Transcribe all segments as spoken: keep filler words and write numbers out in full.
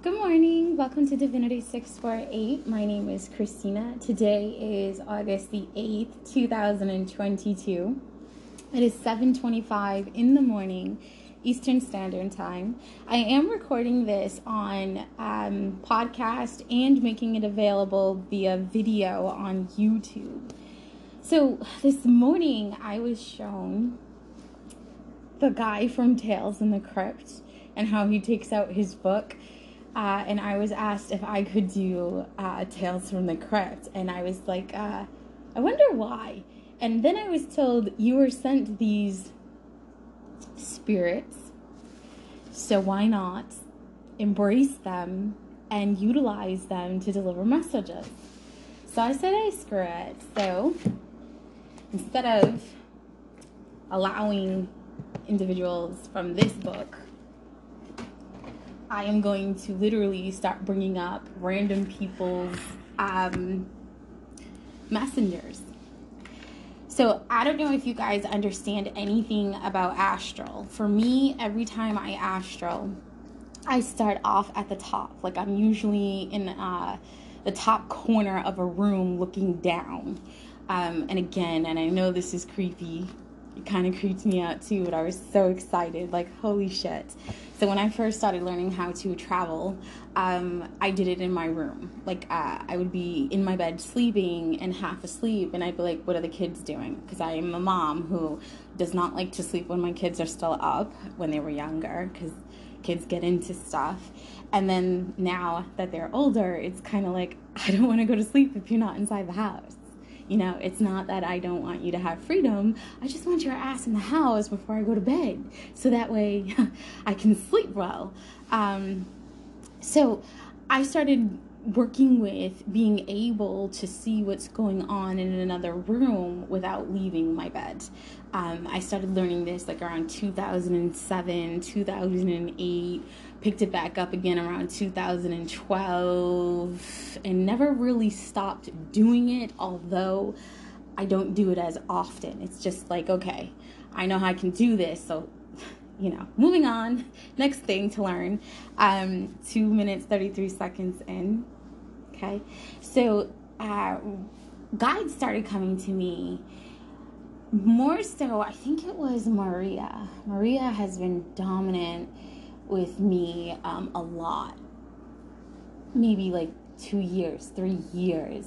Good morning, welcome to Divinity six forty-eight. My name is Christina. Today is August the eighth, two thousand twenty-two. It is seven twenty-five in the morning, Eastern Standard Time. I am recording this on um, podcast and making it available via video on YouTube. So this morning I was shown the guy from Tales from the Crypt and how he takes out his book. Uh, and I was asked if I could do uh, Tales from the Crypt, and I was like, uh, I wonder why. And then I was told, you were sent these spirits, so why not embrace them and utilize them to deliver messages? So I said, hey, screw it. So instead of allowing individuals from this book, I am going to literally start bringing up random people's um, messengers. So I don't know if you guys understand anything about astral. For me, every time I astral, I start off at the top. Like I'm usually in uh, the top corner of a room looking down. Um, and again, and I know this is creepy. It kind of creeps me out too, but I was so excited, like holy shit. So when I first started learning how to travel, um, I did it in my room. Like uh, I would be in my bed sleeping and half asleep, and I'd be like, what are the kids doing? Because I am a mom who does not like to sleep when my kids are still up when they were younger, because kids get into stuff. And then now that they're older, it's kind of like, I don't want to go to sleep if you're not inside the house. You know, it's not that I don't want you to have freedom. I just want your ass in the house before I go to bed. So that way I can sleep well. Um, so I started working with being able to see what's going on in another room without leaving my bed. Um, I started learning this like around two thousand seven, two thousand eight, picked it back up again around two thousand twelve, and never really stopped doing it, although I don't do it as often. It's just like, okay, I know how I can do this, so you know, moving on, next thing to learn. Um, two minutes, thirty-three seconds in, okay? So uh, guides started coming to me. More so, I think it was Maria. Maria has been dominant with me um, a lot. Maybe like two years, three years.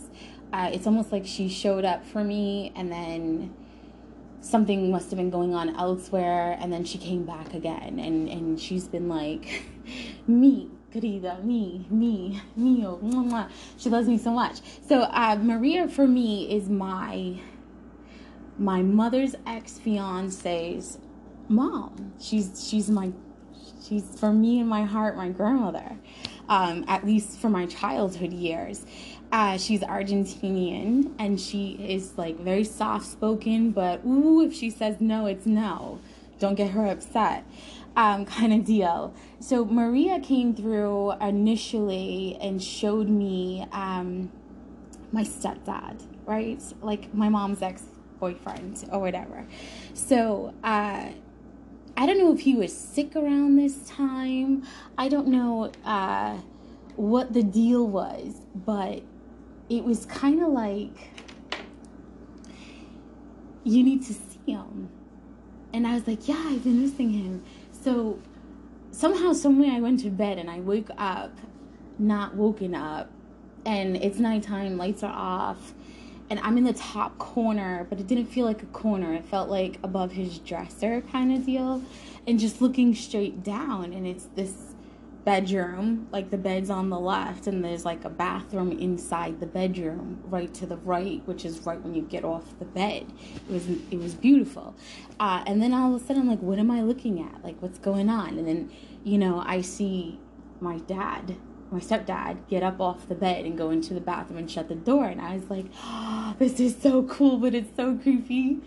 Uh, it's almost like she showed up for me and then something must have been going on elsewhere, and then she came back again, and, and she's been like, me, querida, me, me, mio, mwah, mwah. She loves me so much. So uh, Maria, for me, is my, my mother's ex-fiance's mom. She's, she's my, she's, for me in my heart, my grandmother, um, at least for my childhood years. Uh, she's Argentinian, and she is like very soft-spoken, but ooh, if she says no, it's no. Don't get her upset, um, kind of deal. So Maria came through initially and showed me um, my stepdad, right? Like my mom's ex-boyfriend or whatever. So uh, I don't know if he was sick around this time. I don't know uh, what the deal was, but it was kind of like, you need to see him. And I was like, yeah, I've been missing him. So somehow, somewhere I went to bed and I wake up, not woken up. And it's nighttime, lights are off. And I'm in the top corner, but it didn't feel like a corner. It felt like above his dresser kind of deal. And just looking straight down. And it's this bedroom, like the bed's on the left, and there's like a bathroom inside the bedroom right to the right, which is right when you get off the bed. It was it was beautiful. Uh and then all of a sudden I'm like, what am I looking at? Like, what's going on? And then, you know, I see my dad, my stepdad, get up off the bed and go into the bathroom and shut the door. And I was like, oh, this is so cool, but it's so creepy.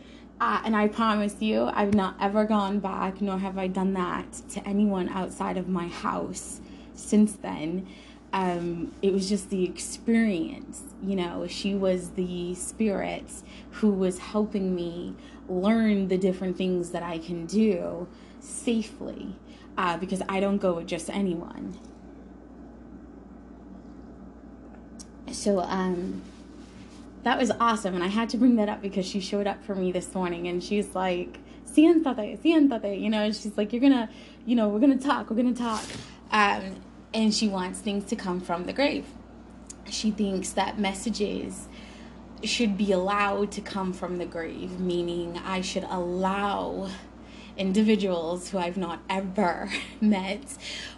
Uh, and I promise you, I've not ever gone back, nor have I done that to anyone outside of my house since then. Um, it was just the experience, you know. She was the spirit who was helping me learn the different things that I can do safely, uh, because I don't go with just anyone. So um, that was awesome. And I had to bring that up because she showed up for me this morning and she's like, siéntate, siéntate, you know, and she's like, you're going to, you know, we're going to talk, we're going to talk. Um, and she wants things to come from the grave. She thinks that messages should be allowed to come from the grave, meaning I should allow individuals who I've not ever met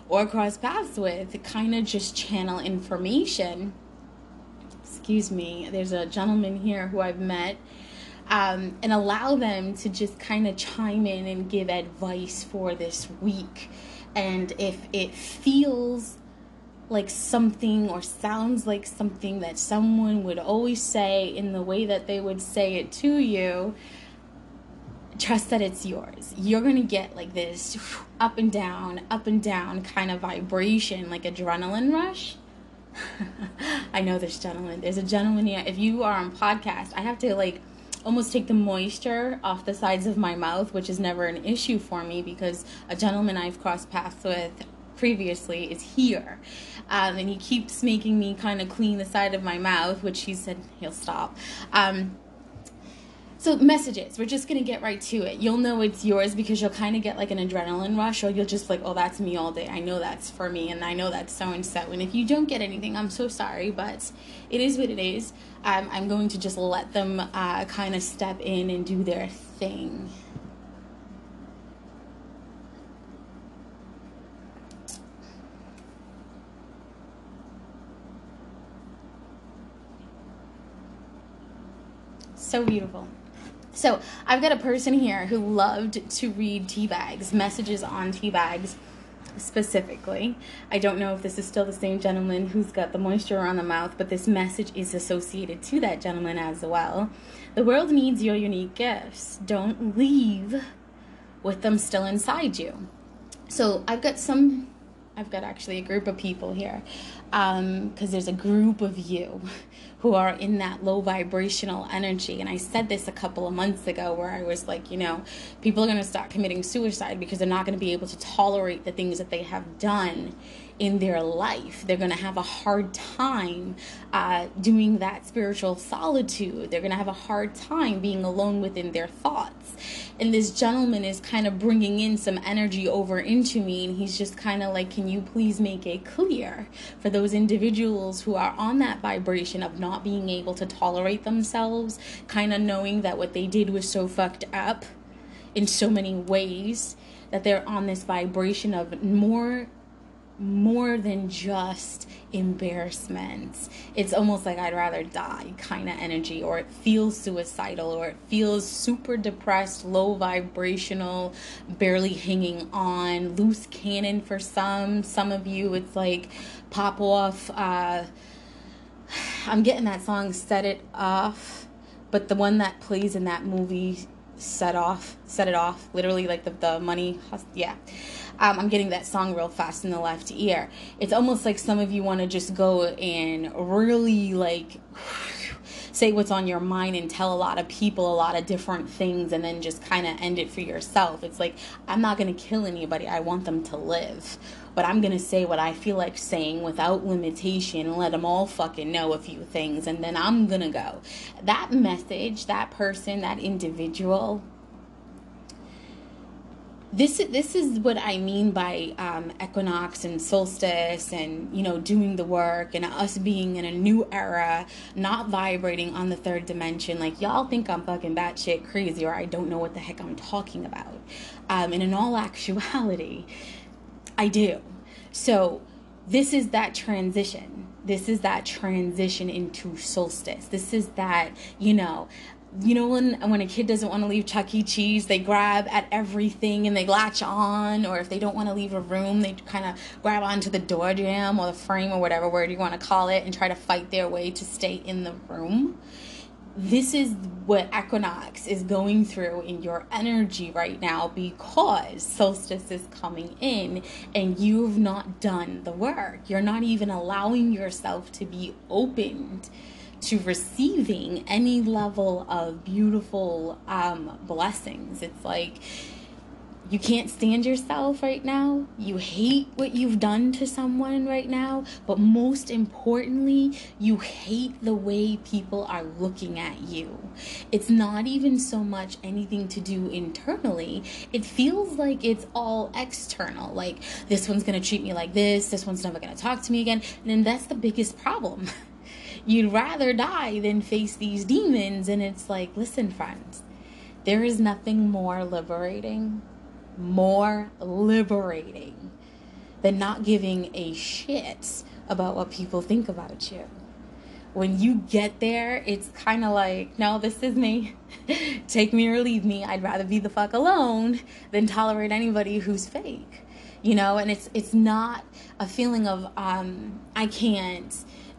or crossed paths with to kind of just channel information. Excuse me, there's a gentleman here who I've met, um, and allow them to just kind of chime in and give advice for this week. And if it feels like something or sounds like something that someone would always say in the way that they would say it to you, trust that it's yours. You're going to get like this up and down, up and down kind of vibration, like adrenaline rush. I know this gentleman. There's a gentleman here. If you are on podcast, I have to like almost take the moisture off the sides of my mouth, which is never an issue for me because a gentleman I've crossed paths with previously is here, um, and he keeps making me kind of clean the side of my mouth, which he said he'll stop. Um, so messages, we're just gonna get right to it. You'll know it's yours because you'll kind of get like an adrenaline rush, or you'll just like, oh, that's me all day. I know that's for me, and I know that's so and so. And if you don't get anything, I'm so sorry, but it is what it is. Um, I'm going to just let them uh, kind of step in and do their thing. So beautiful. So I've got a person here who loved to read tea bags, messages on tea bags specifically. I don't know if this is still the same gentleman who's got the moisture around the mouth, but this message is associated to that gentleman as well. The world needs your unique gifts. Don't leave with them still inside you. So I've got some, I've got actually a group of people here, um, because there's a group of you who are in that low vibrational energy. And I said this a couple of months ago where I was like, you know, people are going to start committing suicide because they're not going to be able to tolerate the things that they have done in their life. They're going to have a hard time uh, doing that spiritual solitude. They're going to have a hard time being alone within their thoughts. And this gentleman is kind of bringing in some energy over into me, and he's just kind of like, can you please make it clear for those individuals who are on that vibration of not being able to tolerate themselves, kind of knowing that what they did was so fucked up in so many ways that they're on this vibration of more more than just embarrassment. It's almost like I'd rather die kind of energy, or it feels suicidal, or it feels super depressed, low vibrational, barely hanging on, loose cannon for some. Some of you, it's like pop off. Uh, I'm getting that song, Set It Off, but the one that plays in that movie, Set Off, Set It Off, literally like the, the money, yeah. Um, I'm getting that song real fast in the left ear. It's almost like some of you want to just go and really like say what's on your mind and tell a lot of people a lot of different things and then just kind of end it for yourself. It's like, I'm not going to kill anybody. I want them to live. But I'm going to say what I feel like saying without limitation and let them all fucking know a few things. And then I'm going to go. That message, that person, that individual, This, this is what I mean by um, equinox and solstice and, you know, doing the work and us being in a new era, not vibrating on the third dimension. Like, y'all think I'm fucking batshit crazy or I don't know what the heck I'm talking about. Um, and in all actuality, I do. So this is that transition. This is that transition into solstice. This is that, you know... You know when when a kid doesn't want to leave Chuck E. Cheese, they grab at everything and they latch on, or if they don't want to leave a room, they kind of grab onto the door jamb or the frame or whatever word you want to call it and try to fight their way to stay in the room. This is what equinox is going through in your energy right now because solstice is coming in and you've not done the work. You're not even allowing yourself to be opened to receiving any level of beautiful um, blessings. It's like you can't stand yourself right now. You hate what you've done to someone right now. But most importantly, you hate the way people are looking at you. It's not even so much anything to do internally. It feels like it's all external. Like, this one's going to treat me like this. This one's never going to talk to me again. And then that's the biggest problem. You'd rather die than face these demons. And it's like, listen, friends, there is nothing more liberating. more liberating than not giving a shit about what people think about you. When you get there, it's kind of like, no, this is me. Take me or leave me. I'd rather be the fuck alone than tolerate anybody who's fake, you know? And it's it's not a feeling of um I can't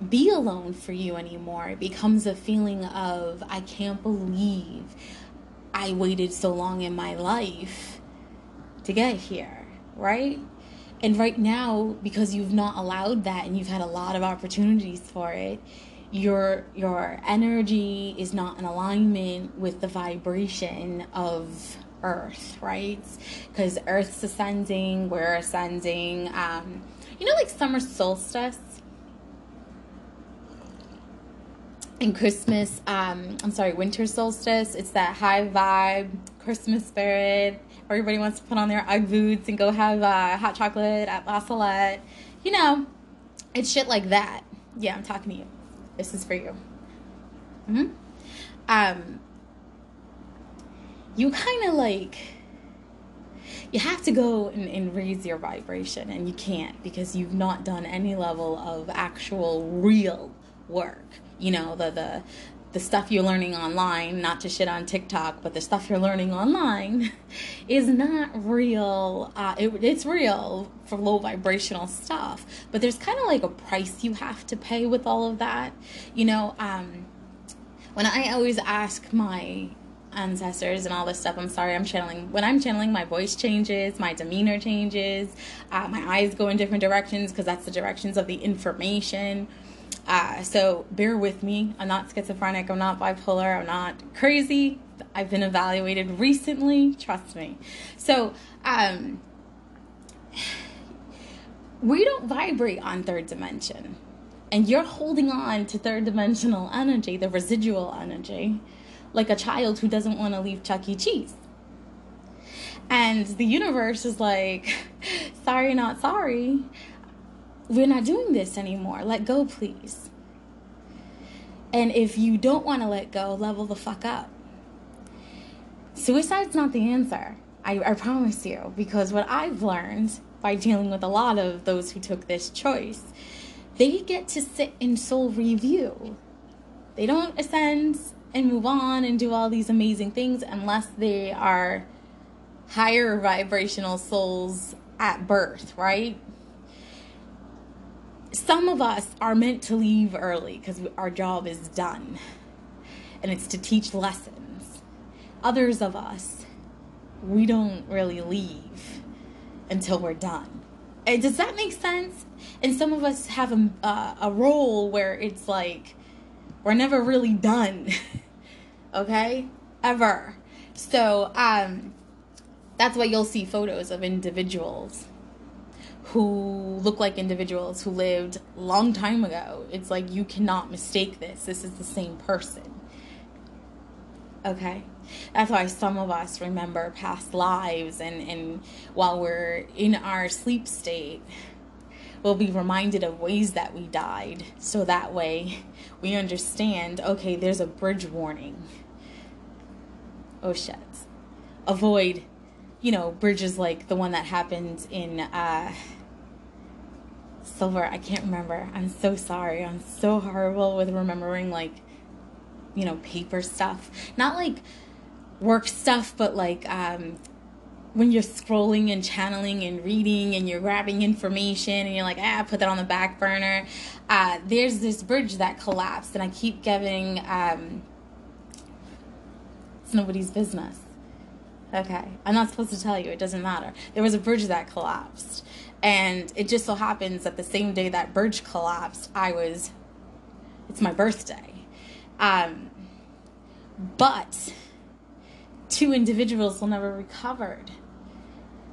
be alone for you anymore. It becomes a feeling of, I can't believe I waited so long in my life to get here, right? And right now, because you've not allowed that and you've had a lot of opportunities for it, your your energy is not in alignment with the vibration of Earth, right? Because Earth's ascending, we're ascending. Um, you know, like summer solstice and Christmas, um, I'm sorry, winter solstice. It's that high vibe, Christmas spirit. Everybody wants to put on their Ugg boots and go have uh, hot chocolate at La Salette. You know, it's shit like that. Yeah, I'm talking to you. This is for you. Mm-hmm. Um, you kind of like, you have to go and, and raise your vibration, and you can't because you've not done any level of actual real work. You know, the the the stuff you're learning online, not to shit on TikTok, but the stuff you're learning online is not real. Uh, it, it's real for low vibrational stuff, but there's kind of like a price you have to pay with all of that. You know, um, when I always ask my ancestors and all this stuff, I'm sorry, I'm channeling. When I'm channeling, my voice changes, my demeanor changes, uh, my eyes go in different directions because that's the directions of the information. Uh, so bear with me. I'm not schizophrenic. I'm not bipolar. I'm not crazy. I've been evaluated recently. Trust me. So, um, we don't vibrate on third dimension, and you're holding on to third dimensional energy, the residual energy, like a child who doesn't want to leave Chuck E. Cheese. And the universe is like, sorry, not sorry. We're not doing this anymore. Let go, please. And if you don't want to let go, level the fuck up. Suicide's not the answer. I, I promise you. Because what I've learned by dealing with a lot of those who took this choice, they get to sit in soul review. They don't ascend and move on and do all these amazing things unless they are higher vibrational souls at birth, right? Some of us are meant to leave early because our job is done, and it's to teach lessons. Others of us, we don't really leave until we're done. And does that make sense? And some of us have a, uh, a role where it's like, we're never really done, okay? Ever. So um, that's why you'll see photos of individuals who look like individuals who lived a long time ago. It's like, you cannot mistake this. This is the same person. Okay? That's why some of us remember past lives, and, and while we're in our sleep state, we'll be reminded of ways that we died. So that way we understand, okay, there's a bridge warning. Oh, shit. Avoid, you know, bridges like the one that happened in... Uh, Silver, I can't remember. I'm so sorry. I'm so horrible with remembering, like, you know, paper stuff. Not like work stuff, but like um, when you're scrolling and channeling and reading and you're grabbing information and you're like, ah, put that on the back burner. Uh, there's this bridge that collapsed, and I keep giving, um, it's nobody's business. Okay, I'm not supposed to tell you. It doesn't matter. There was a bridge that collapsed. And it just so happens that the same day that bridge collapsed, I was, it's my birthday. Um, but two individuals will never recovered.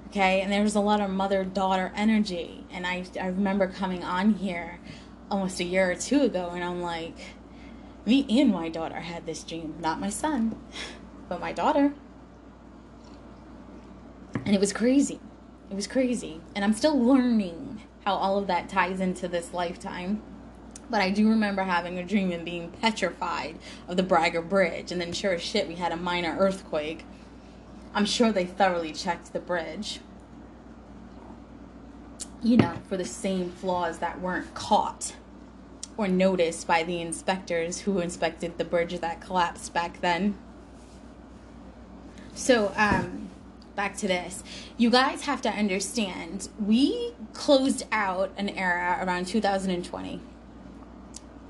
Okay, and there was a lot of mother-daughter energy, and I, I remember coming on here almost a year or two ago, and I'm like, me and my daughter had this dream, not my son, but my daughter, and it was crazy, it was crazy, and I'm still learning how all of that ties into this lifetime, but I do remember having a dream and being petrified of the Bragger Bridge, and then sure as shit, we had a minor earthquake. I'm sure they thoroughly checked the bridge, you know, for the same flaws that weren't caught or noticed by the inspectors who inspected the bridge that collapsed back then. So, um, back to this. You guys have to understand, we closed out an era around two thousand twenty,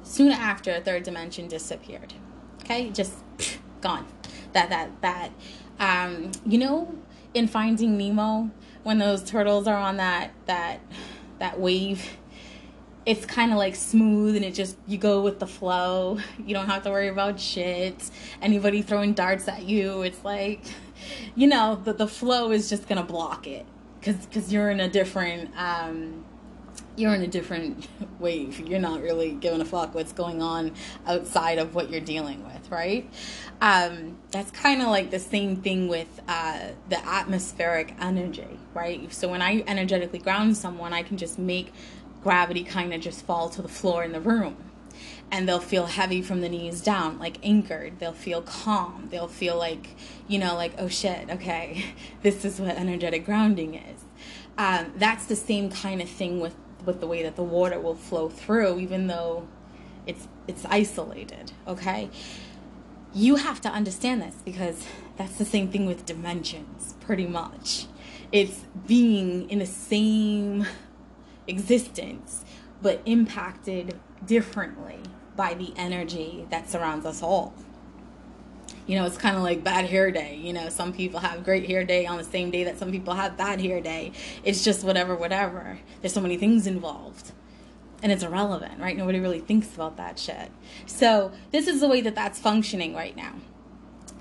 soon after Third Dimension disappeared, okay? Just pff, gone. That, that, that. Um, you know, in Finding Nemo, when those turtles are on that, that, that wave, it's kind of like smooth and it just, you go with the flow. You don't have to worry about shit. Anybody throwing darts at you, it's like, you know, the, the flow is just going to block it because, because you're in a different, um, you're in a different wave. You're not really giving a fuck what's going on outside of what you're dealing with, right? Um, that's kind of like the same thing with uh, the atmospheric energy, right? So when I energetically ground someone, I can just make gravity kind of just fall to the floor in the room. And they'll feel heavy from the knees down, like anchored. They'll feel calm. They'll feel like, you know, like, oh shit, okay, this is what energetic grounding is. Um, that's the same kind of thing with with the way that the water will flow through, even though it's it's isolated, okay? You have to understand this because that's the same thing with dimensions, pretty much. It's being in the same existence, but impacted differently by the energy that surrounds us all. You know, it's kind of like bad hair day. You know, some people have great hair day on the same day that some people have bad hair day. It's just whatever, whatever. There's so many things involved. And it's irrelevant, right? Nobody really thinks about that shit. So this is the way that that's functioning right now.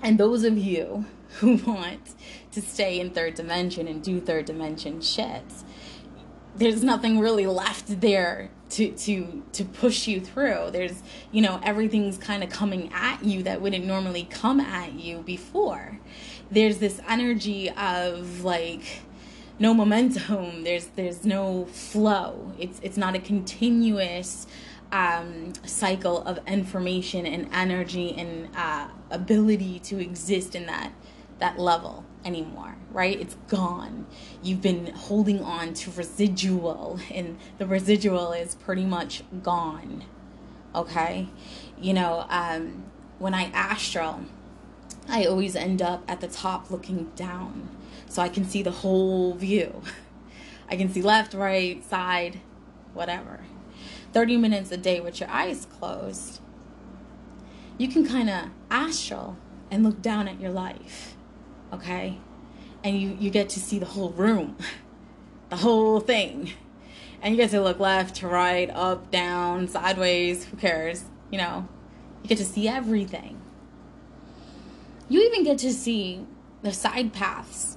And those of you who want to stay in third dimension and do third dimension shit, there's nothing really left there to, to, to push you through. There's, you know, everything's kind of coming at you that wouldn't normally come at you before. There's this energy of like no momentum. There's, there's no flow. It's, it's not a continuous, um, cycle of information and energy and, uh, ability to exist in that, that level anymore, right? It's gone. You've been holding on to residual, and the residual is pretty much gone, okay? You know, um, when I astral, I always end up at the top looking down, so I can see the whole view. I can see left, right, side, whatever. thirty minutes a day with your eyes closed, you can kind of astral and look down at your life. Okay, and you, you get to see the whole room, the whole thing, and you get to look left to right, up, down, sideways, who cares, you know, you get to see everything. You even get to see the side paths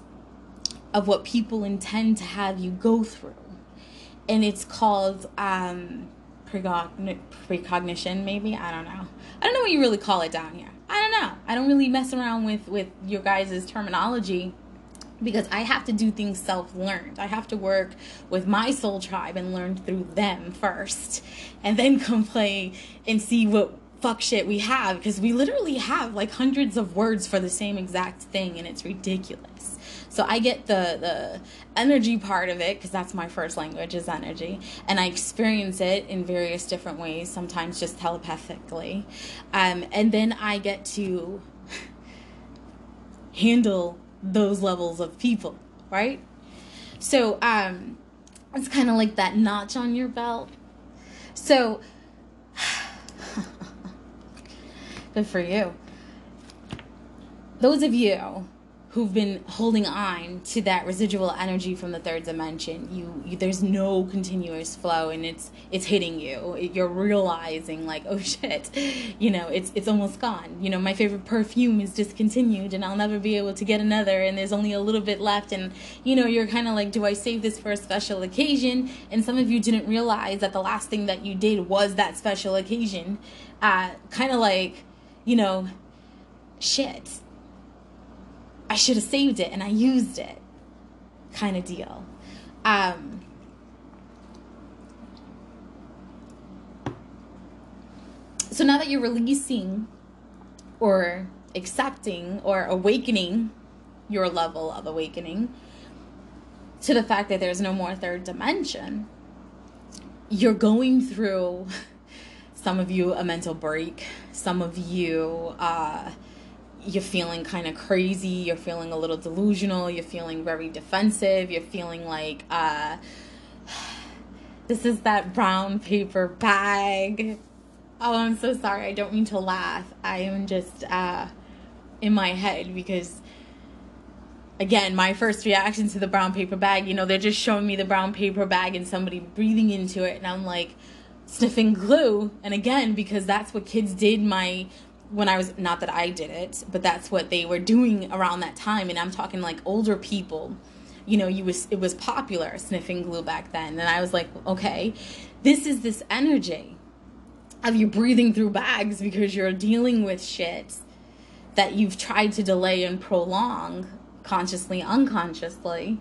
of what people intend to have you go through, and it's called um, precogn- precognition, maybe, I don't know, I don't know what you really call it down here. I don't know. I don't really mess around with, with your guys' terminology because I have to do things self-learned. I have to work with my soul tribe and learn through them first and then come play and see what fuck shit we have because we literally have like hundreds of words for the same exact thing and it's ridiculous. So I get the, the energy part of it because that's my first language is energy, and I experience it in various different ways, sometimes just telepathically. Um, and then I get to handle those levels of people, right? So um, it's kind of like that notch on your belt. So good for you. Those of you who've been holding on to that residual energy from the third dimension. You, you there's no continuous flow, and it's it's hitting you. You're realizing, like, oh shit, you know, it's it's almost gone. You know, my favorite perfume is discontinued, and I'll never be able to get another, and there's only a little bit left, and, you know, you're kind of like, do I save this for a special occasion? And some of you didn't realize that the last thing that you did was that special occasion. Uh, kind of like, you know, shit, I should have saved it and I used it, kind of deal. Um, so now that you're releasing or accepting or awakening, your level of awakening to the fact that there's no more third dimension, you're going through, some of you, a mental break, some of you, uh, you're feeling kind of crazy, you're feeling a little delusional, you're feeling very defensive, you're feeling like, uh, this is that brown paper bag. Oh, I'm so sorry. I don't mean to laugh. I am just uh, in my head because, again, my first reaction to the brown paper bag, you know, they're just showing me the brown paper bag and somebody breathing into it, and I'm like sniffing glue. And again, because that's what kids did my... when I was, not that I did it, but that's what they were doing around that time. And I'm talking like older people, you know, you was, it was popular sniffing glue back then. And I was like, okay, this is this energy of you breathing through bags because you're dealing with shit that you've tried to delay and prolong consciously, unconsciously.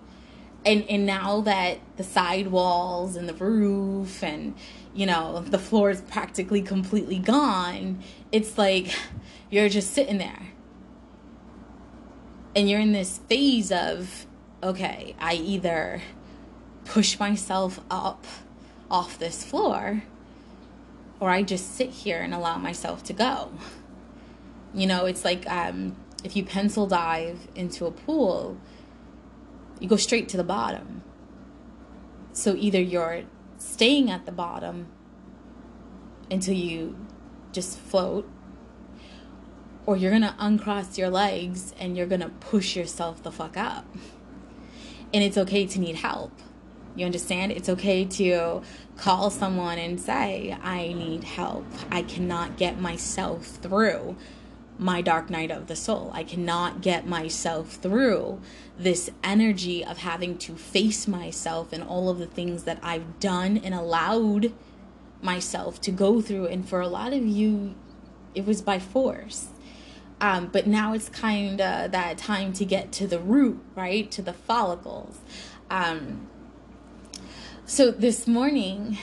And, and now that the sidewalls and the roof and, you know, the floor is practically completely gone, it's like you're just sitting there. And you're in this phase of, okay, I either push myself up off this floor or I just sit here and allow myself to go. You know, it's like um, if you pencil dive into a pool, you go straight to the bottom. So either you're staying at the bottom until you just float, or you're going to uncross your legs and you're going to push yourself the fuck up. And it's okay to need help. You understand? It's okay to call someone and say, I need help. I cannot get myself through my dark night of the soul. I cannot get myself through this energy of having to face myself and all of the things that I've done and allowed myself to go through. And for a lot of you, it was by force. Um, but now it's kind of that time to get to the root, right? To the follicles. Um, so this morning,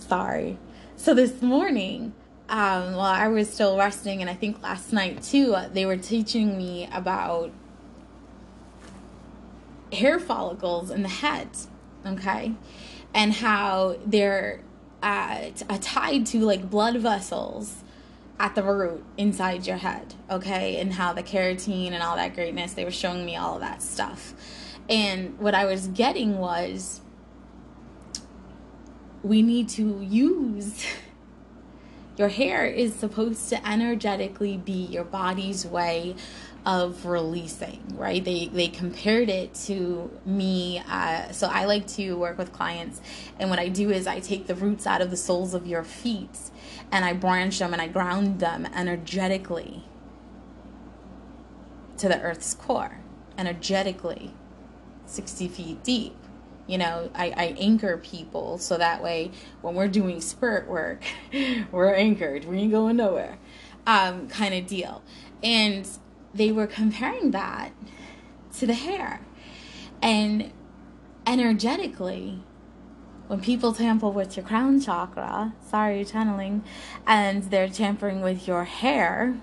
sorry. So this morning, Um, while I was still resting, and I think last night too, they were teaching me about hair follicles in the head, okay, and how they're uh, tied to like blood vessels at the root inside your head, okay, and how the carotene and all that greatness, they were showing me all of that stuff. And what I was getting was, we need to use... Your hair is supposed to energetically be your body's way of releasing, right? They they compared it to me. Uh, so I like to work with clients. And what I do is I take the roots out of the soles of your feet and I branch them and I ground them energetically to the earth's core, energetically, sixty feet deep. You know, I, I anchor people so that way when we're doing spirit work, we're anchored. We ain't going nowhere, um, kind of deal. And they were comparing that to the hair. And energetically, when people tamper with your crown chakra, sorry, channeling, and they're tampering with your hair,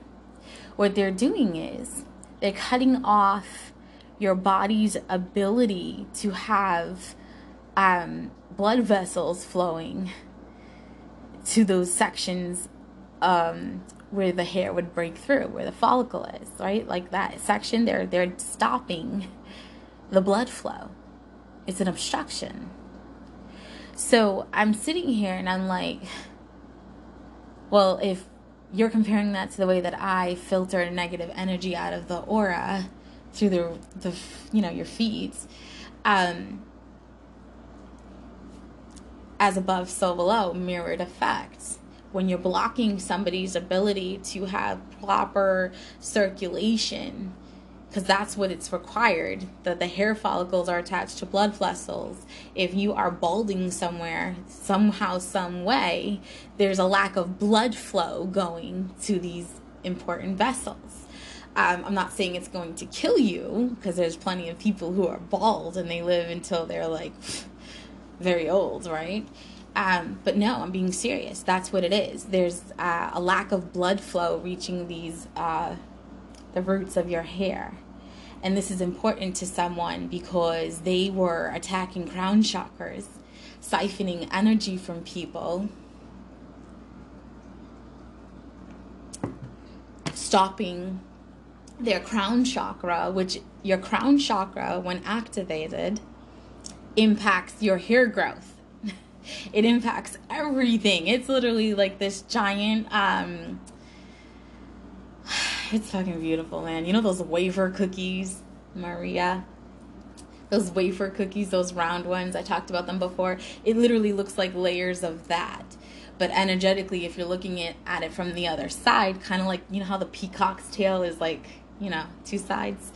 what they're doing is they're cutting off your body's ability to have um, blood vessels flowing to those sections um, where the hair would break through, where the follicle is, right? Like that section, they're, they're stopping the blood flow. It's an obstruction. So I'm sitting here and I'm like, well, if you're comparing that to the way that I filter negative energy out of the aura through the, the you know, your feeds. Um, as above, so below, mirrored effects. When you're blocking somebody's ability to have proper circulation, because that's what it's required, that the hair follicles are attached to blood vessels. If you are balding somewhere, somehow, some way, there's a lack of blood flow going to these important vessels. Um, I'm not saying it's going to kill you, because there's plenty of people who are bald and they live until they're like very old, right? Um, but no, I'm being serious. That's what it is. There's uh, a lack of blood flow reaching these uh, the roots of your hair. And this is important to someone because they were attacking crown chakras, siphoning energy from people, stopping their crown chakra, which your crown chakra, when activated, impacts your hair growth. It impacts everything. It's literally like this giant, um, it's fucking beautiful, man. You know those wafer cookies, Maria? Those wafer cookies, those round ones. I talked about them before. It literally looks like layers of that. But energetically, if you're looking at, at it from the other side, kind of like, you know how the peacock's tail is like, you know, two sides?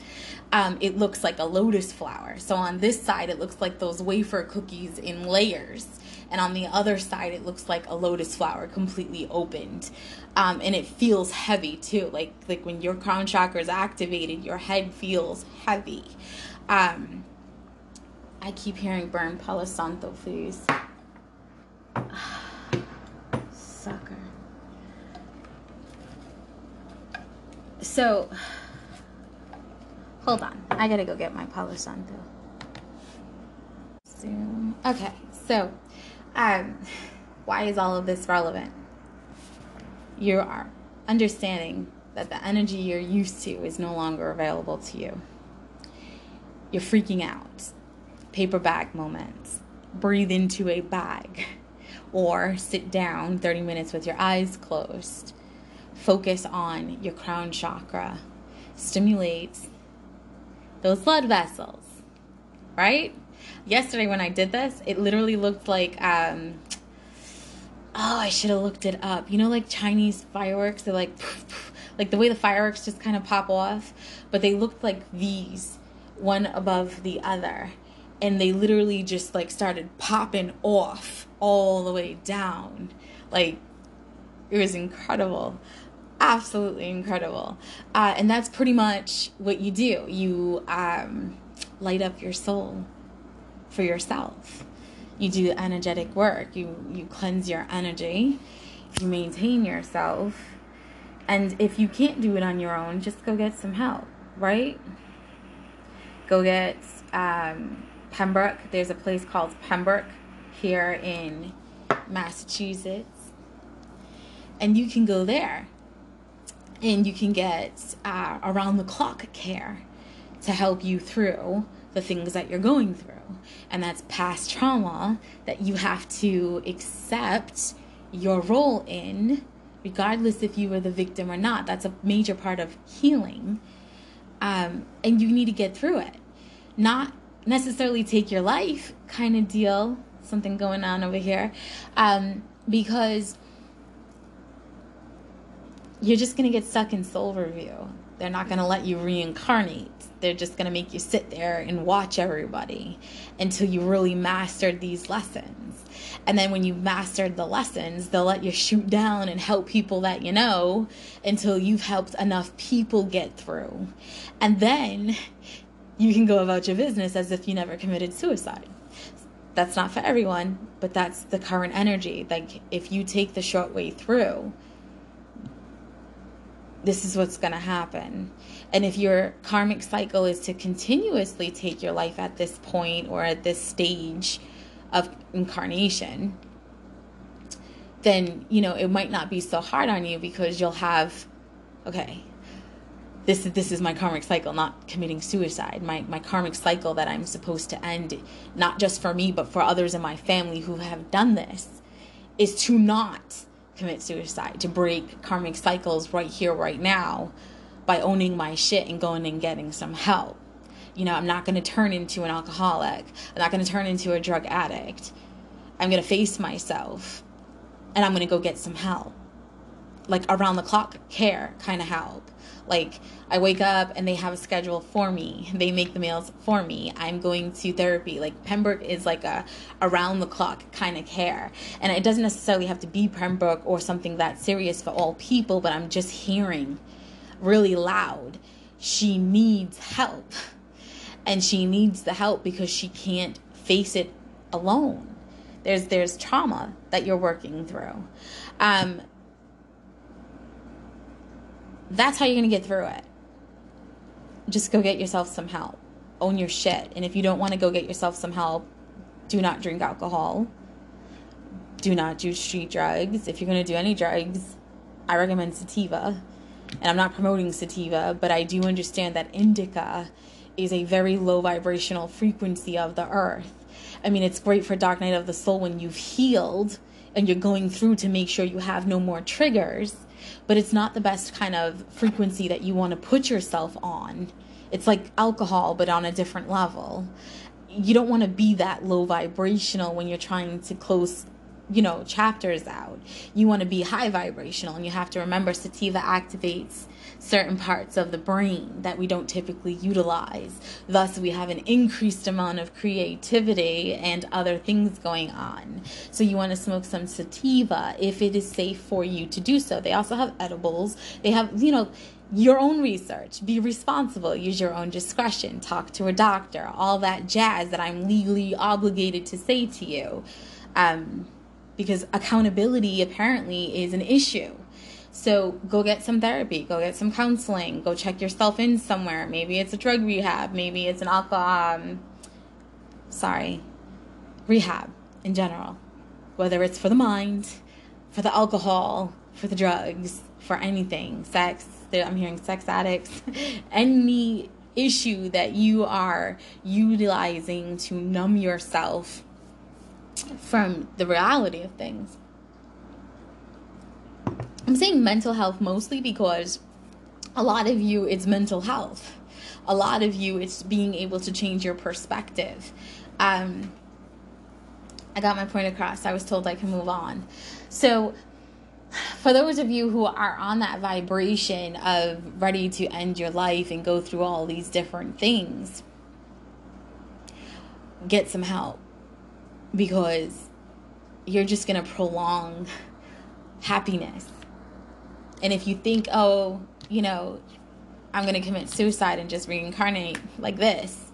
Um, it looks like a lotus flower. So on this side, it looks like those wafer cookies in layers. And on the other side, it looks like a lotus flower completely opened. Um, and it feels heavy, too. Like, like when your crown chakra is activated, your head feels heavy. Um, I keep hearing burn Palo Santo, please. Sucker. So, hold on. I gotta go get my Palo Santo. Zoom. Okay, so... Um, why is all of this relevant? You are understanding that the energy you're used to is no longer available to you. You're freaking out. Paper bag moments. Breathe into a bag. Or sit down thirty minutes with your eyes closed. Focus on your crown chakra. Stimulate those blood vessels. Right? Yesterday when I did this, it literally looked like, um, oh, I should have looked it up. You know, like Chinese fireworks, they're like, poof, poof, like the way the fireworks just kind of pop off, but they looked like these, one above the other. And they literally just like started popping off all the way down. Like, it was incredible. Absolutely incredible. Uh, and that's pretty much what you do. You um, light up your soul. For yourself, you do energetic work, you you cleanse your energy, you maintain yourself, and if you can't do it on your own, just go get some help, right? Go get um, Pembroke. There's a place called Pembroke here in Massachusetts, and you can go there and you can get uh, around the clock care to help you through the things that you're going through. And that's past trauma that you have to accept your role in, regardless if you were the victim or not. That's a major part of healing. Um, and you need to get through it. Not necessarily take your life kind of deal, something going on over here, um, because you're just going to get stuck in soul review. They're not going to let you reincarnate. They're just going to make you sit there and watch everybody until you really mastered these lessons. And then when you've mastered the lessons, they'll let you shoot down and help people that you know until you've helped enough people get through. And then you can go about your business as if you never committed suicide. That's not for everyone, but that's the current energy. Like, if you take the short way through, this is what's going to happen. And if your karmic cycle is to continuously take your life at this point or at this stage of incarnation, then, you know, it might not be so hard on you because you'll have, okay, this is, this is my karmic cycle, not committing suicide. My, my karmic cycle that I'm supposed to end, not just for me, but for others in my family who have done this, is to not commit suicide, to break karmic cycles right here, right now, by owning my shit and going and getting some help. You know, I'm not going to turn into an alcoholic. I'm not going to turn into a drug addict. I'm going to face myself, and I'm going to go get some help. Like, around the clock care kind of help. Like, I wake up and they have a schedule for me. They make the meals for me. I'm going to therapy. Like, Pembroke is like a around the clock kind of care. And it doesn't necessarily have to be Pembroke or something that serious for all people, but I'm just hearing really loud, she needs help. And she needs the help because she can't face it alone. There's there's trauma that you're working through. Um, that's how you're going to get through it. Just go get yourself some help. Own your shit. And if you don't want to go get yourself some help, do not drink alcohol. Do not do street drugs. If you're going to do any drugs, I recommend sativa. And I'm not promoting sativa, but I do understand that indica is a very low vibrational frequency of the earth. I mean, it's great for dark night of the soul when you've healed and you're going through to make sure you have no more triggers, but it's not the best kind of frequency that you want to put yourself on. It's like alcohol, but on a different level. You don't want to be that low vibrational when you're trying to close, you know, chapters out. You want to be high vibrational, and you have to remember sativa activates certain parts of the brain that we don't typically utilize. Thus, we have an increased amount of creativity and other things going on. So you want to smoke some sativa if it is safe for you to do so. They also have edibles. They have, you know, your own research. Be responsible. Use your own discretion. Talk to a doctor. All that jazz that I'm legally obligated to say to you. Um, because accountability apparently is an issue. So go get some therapy, go get some counseling, go check yourself in somewhere. Maybe it's a drug rehab, maybe it's an alcohol, um, sorry, rehab in general. Whether it's for the mind, for the alcohol, for the drugs, for anything, sex, I'm hearing sex addicts, any issue that you are utilizing to numb yourself from the reality of things. I'm saying mental health mostly because a lot of you, it's mental health. A lot of you, it's being able to change your perspective. Um, I got my point across. I was told I can move on. So for those of you who are on that vibration of ready to end your life and go through all these different things, get some help, because you're just going to prolong happiness. And if you think, oh, you know, I'm going to commit suicide and just reincarnate like this,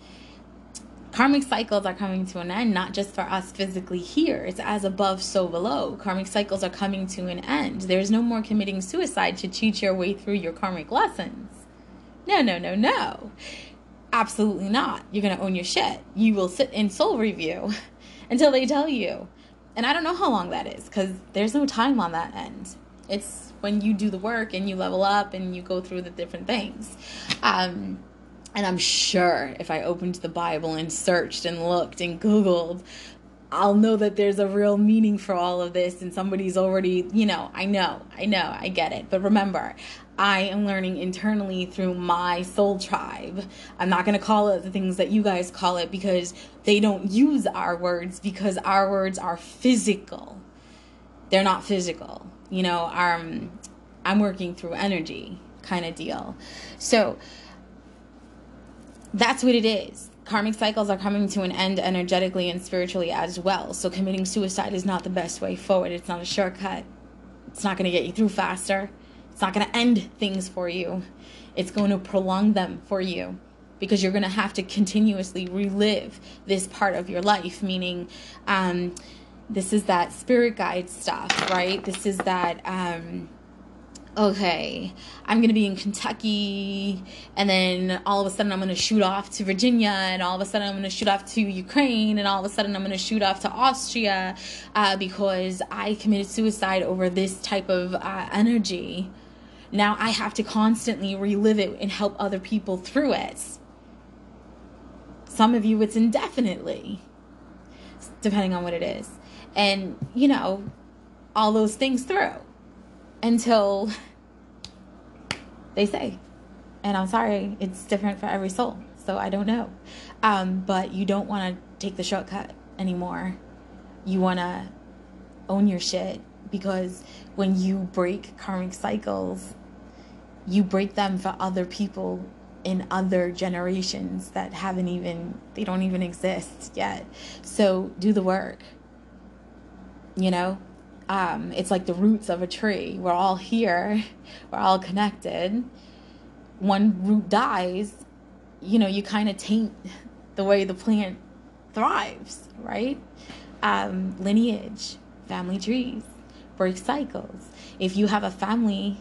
karmic cycles are coming to an end, not just for us physically here. It's as above, so below. Karmic cycles are coming to an end. There's no more committing suicide to cheat your way through your karmic lessons. No, no, no, no. Absolutely not. You're going to own your shit. You will sit in soul review until they tell you. And I don't know how long that is, because there's no time on that end. It's when you do the work and you level up and you go through the different things. Um, and I'm sure if I opened the Bible and searched and looked and Googled, I'll know that there's a real meaning for all of this. And somebody's already, you know, I know, I know, I get it. But remember, I am learning internally through my soul tribe. I'm not going to call it the things that you guys call it, because they don't use our words, because our words are physical. They're not physical. You know, um, I'm working through energy kind of deal. So that's what it is. Karmic cycles are coming to an end energetically and spiritually as well. So committing suicide is not the best way forward. It's not a shortcut. It's not going to get you through faster. It's not going to end things for you. It's going to prolong them for you, because you're going to have to continuously relive this part of your life, meaning... Um, This is that spirit guide stuff, right? This is that, um, okay, I'm going to be in Kentucky, and then all of a sudden I'm going to shoot off to Virginia, and all of a sudden I'm going to shoot off to Ukraine, and all of a sudden I'm going to shoot off to Austria uh, because I committed suicide over this type of uh, energy. Now I have to constantly relive it and help other people through it. Some of you, it's indefinitely, depending on what it is. And, you know, all those things through. until they say. And I'm sorry, it's different for every soul, so I don't know. Um, but you don't want to take the shortcut anymore. You want to own your shit, because when you break karmic cycles, you break them for other people in other generations that haven't even, they don't even exist yet. So do the work, you know? Um, it's like the roots of a tree. We're all here. We're all connected. One root dies, you know, you kind of taint the way the plant thrives, right? Um, lineage, family trees, break cycles. If you have a family,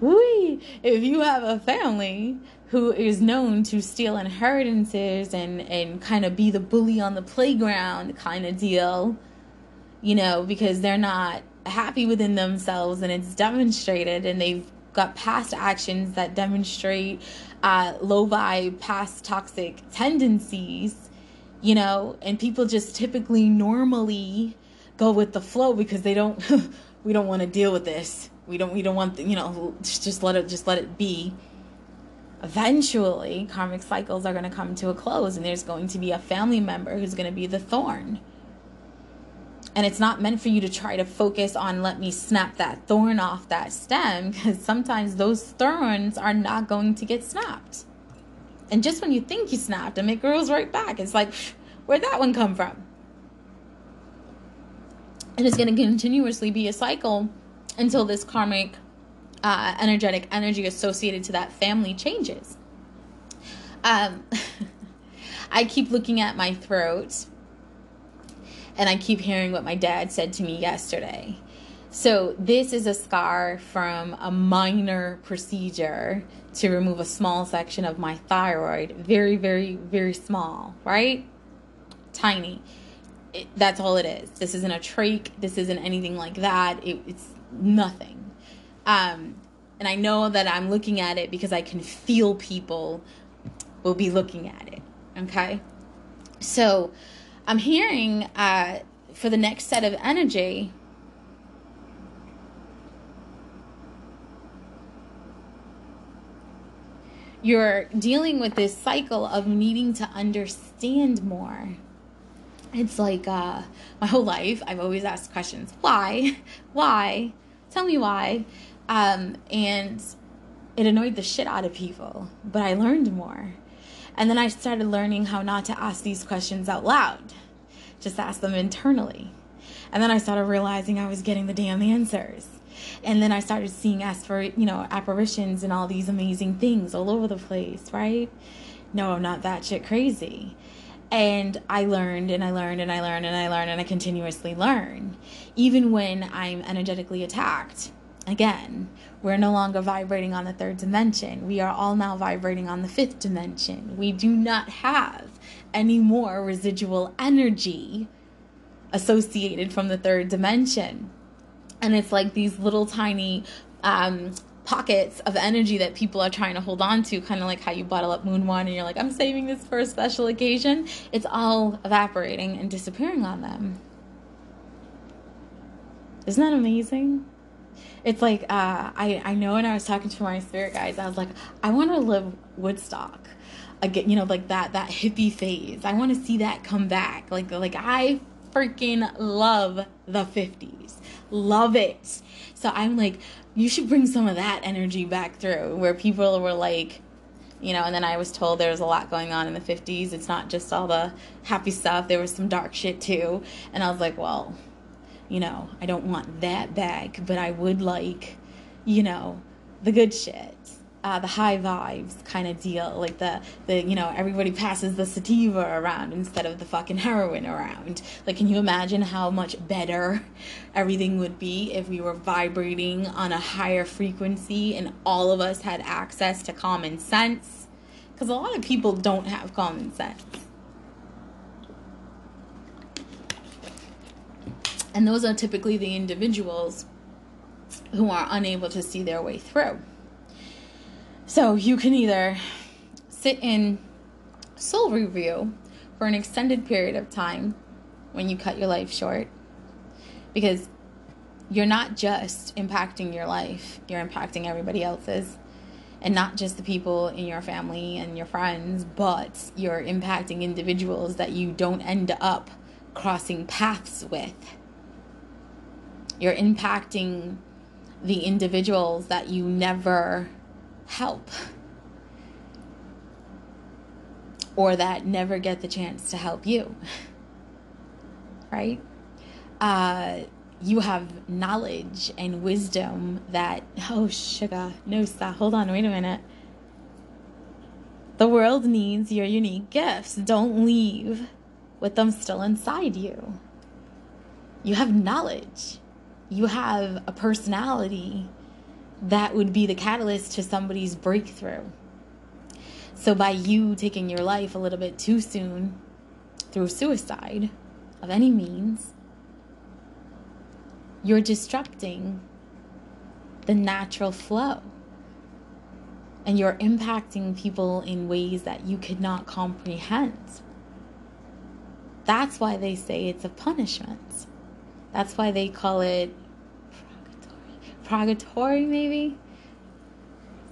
wee, if you have a family who is known to steal inheritances and, and kind of be the bully on the playground kind of deal, you know, because they're not happy within themselves, and it's demonstrated, and they've got past actions that demonstrate uh, low vibe, past toxic tendencies, you know, and people just typically normally go with the flow because they don't, we don't want to deal with this. We don't, we don't want, the, you know, just let it, just let it be. Eventually, karmic cycles are going to come to a close, and there's going to be a family member who's going to be the thorn. And it's not meant for you to try to focus on, let me snap that thorn off that stem, because sometimes those thorns are not going to get snapped. And just when you think you snapped them, it grows right back. It's like, where'd that one come from? And it's going to continuously be a cycle until this karmic, uh, energetic energy associated to that family changes. Um, I keep looking at my throat. And I keep hearing what my dad said to me yesterday. So this is a scar from a minor procedure to remove a small section of my thyroid. Very, very, very small, right? Tiny. It, that's all it is. This isn't a trach. This isn't anything like that. It, it's nothing. Um, and I know that I'm looking at it because I can feel people will be looking at it. Okay? So I'm hearing uh, for the next set of energy, you're dealing with this cycle of needing to understand more. It's like uh, my whole life, I've always asked questions. Why? Why? Tell me why. Um, and it annoyed the shit out of people, but I learned more. And then I started learning how not to ask these questions out loud. Just ask them internally. And then I started realizing I was getting the damn answers. And then I started seeing aspir- you know, apparitions and all these amazing things all over the place, right? No, I'm not that shit crazy. And I learned and I learned and I learned and I learned and I continuously learn. Even when I'm energetically attacked. Again, we're no longer vibrating on the third dimension. We are all now vibrating on the fifth dimension. We do not have any more residual energy associated from the third dimension. And it's like these little tiny um, pockets of energy that people are trying to hold on to, kind of like how you bottle up Moon One and you're like, I'm saving this for a special occasion. It's all evaporating and disappearing on them. Isn't that amazing? It's like, uh, I, I know when I was talking to my spirit guides, I was like, I want to live Woodstock again, you know, like that, that hippie phase. I want to see that come back. Like, like I freaking love the fifties. Love it. So I'm like, you should bring some of that energy back through, where people were like, you know, and then I was told there was a lot going on in the fifties. It's not just all the happy stuff. There was some dark shit too. And I was like, well, you know, I don't want that back, but I would like, you know, the good shit, uh, the high vibes kind of deal, like the, the, you know, everybody passes the sativa around instead of the fucking heroin around. Like, can you imagine how much better everything would be if we were vibrating on a higher frequency and all of us had access to common sense? Because a lot of people don't have common sense. And those are typically the individuals who are unable to see their way through. So you can either sit in soul review for an extended period of time when you cut your life short, because you're not just impacting your life, you're impacting everybody else's. And not just the people in your family and your friends, but you're impacting individuals that you don't end up crossing paths with. You're impacting the individuals that you never help, or that never get the chance to help you, right? Uh, you have knowledge and wisdom that, oh, sugar, no, stop, hold on, wait a minute. The world needs your unique gifts. Don't leave with them still inside you. You have knowledge. You have a personality that would be the catalyst to somebody's breakthrough. So by you taking your life a little bit too soon through suicide of any means, you're disrupting the natural flow, and you're impacting people in ways that you could not comprehend. That's why they say it's a punishment. That's why they call it purgatory, purgatory maybe?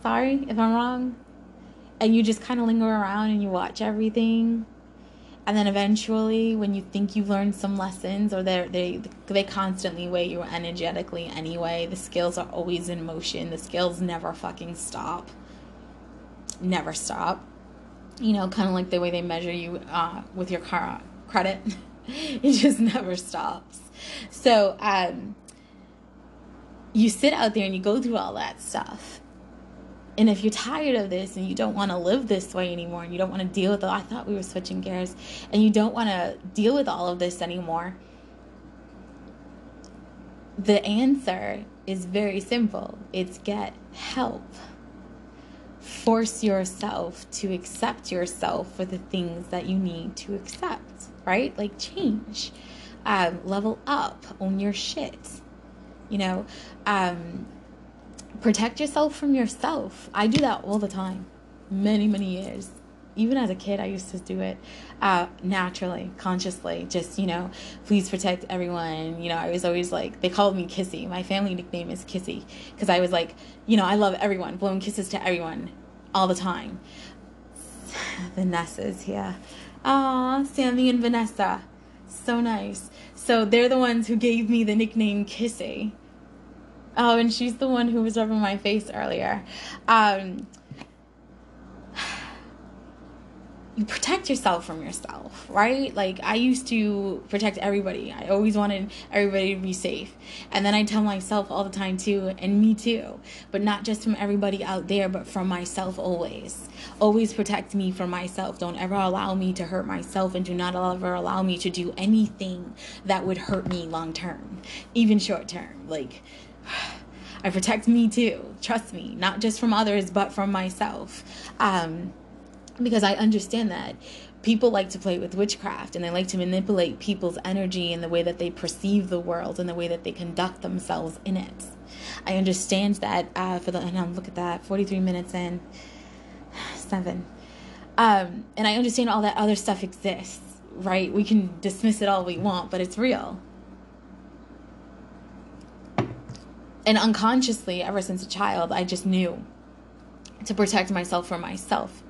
Sorry if I'm wrong. And you just kind of linger around and you watch everything. And then eventually, when you think you've learned some lessons, or they they they constantly weigh you energetically anyway. The scales are always in motion. The scales never fucking stop. Never stop. You know, kind of like the way they measure you uh, with your car credit. It just never stops. So um, you sit out there and you go through all that stuff. And if you're tired of this and you don't want to live this way anymore, and you don't want to deal with it, I thought we were switching gears, and you don't want to deal with all of this anymore, the answer is very simple. It's get help. Force yourself to accept yourself for the things that you need to accept, right? Like change, um, level up, own your shit, you know, um, protect yourself from yourself. I do that all the time. Many, many years. Even as a kid, I used to do it uh, naturally, consciously. Just, you know, please protect everyone. You know, I was always like, they called me Kissy. My family nickname is Kissy. Because I was like, you know, I love everyone. Blowing kisses to everyone all the time. Vanessa's here. Aw, Sammy and Vanessa. So nice. So they're the ones who gave me the nickname Kissy. Oh, and she's the one who was rubbing my face earlier. Um, you protect yourself from yourself, right? Like, I used to protect everybody. I always wanted everybody to be safe. And then I tell myself all the time, too, and me, too. But not just from everybody out there, but from myself always. Always protect me from myself. Don't ever allow me to hurt myself, and do not ever allow me to do anything that would hurt me long term, even short term. Like, I protect me too, trust me, not just from others, but from myself. Um, because I understand that people like to play with witchcraft, and they like to manipulate people's energy in the way that they perceive the world and the way that they conduct themselves in it. I understand that uh, for the, and I'll look at that, forty-three minutes in, seven. Um, and I understand all that other stuff exists, right? We can dismiss it all we want, but it's real. And unconsciously, ever since a child, I just knew to protect myself from myself.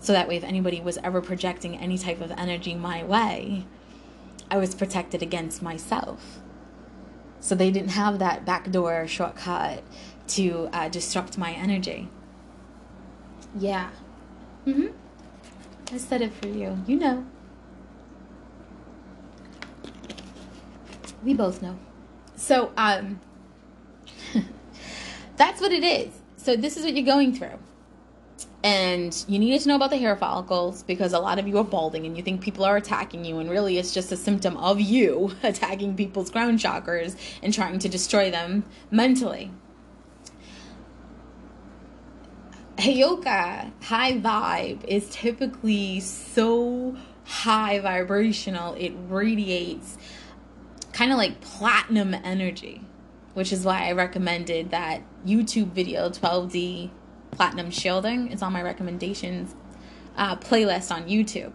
So that way, if anybody was ever projecting any type of energy my way, I was protected against myself. So they didn't have that backdoor shortcut to uh, disrupt my energy. Yeah. Mm-hmm. I said it for you. You know. We both know. So, um... that's what it is. So this is what you're going through. And you needed to know about the hair follicles, because a lot of you are balding and you think people are attacking you, and really it's just a symptom of you attacking people's crown chakras and trying to destroy them mentally. Hayoka, high vibe, is typically so high vibrational it radiates kind of like platinum energy. Which is why I recommended that YouTube video, twelve D Platinum Shielding. It's on my recommendations uh, playlist on YouTube.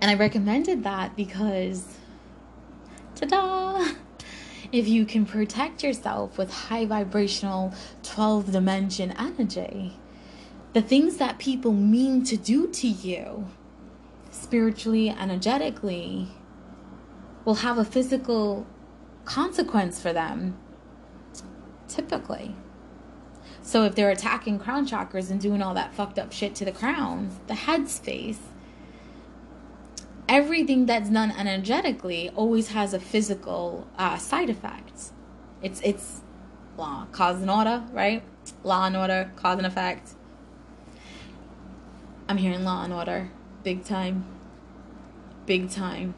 And I recommended that because, ta-da, if you can protect yourself with high vibrational twelve dimension energy. The things that people mean to do to you, spiritually, energetically, will have a physical consequence for them, typically. So if they're attacking crown chakras and doing all that fucked up shit to the crown, the headspace, everything that's done energetically always has a physical uh, side effect. It's it's law, cause and order, right? Law and order, cause and effect. I'm hearing law and order, big time, big time.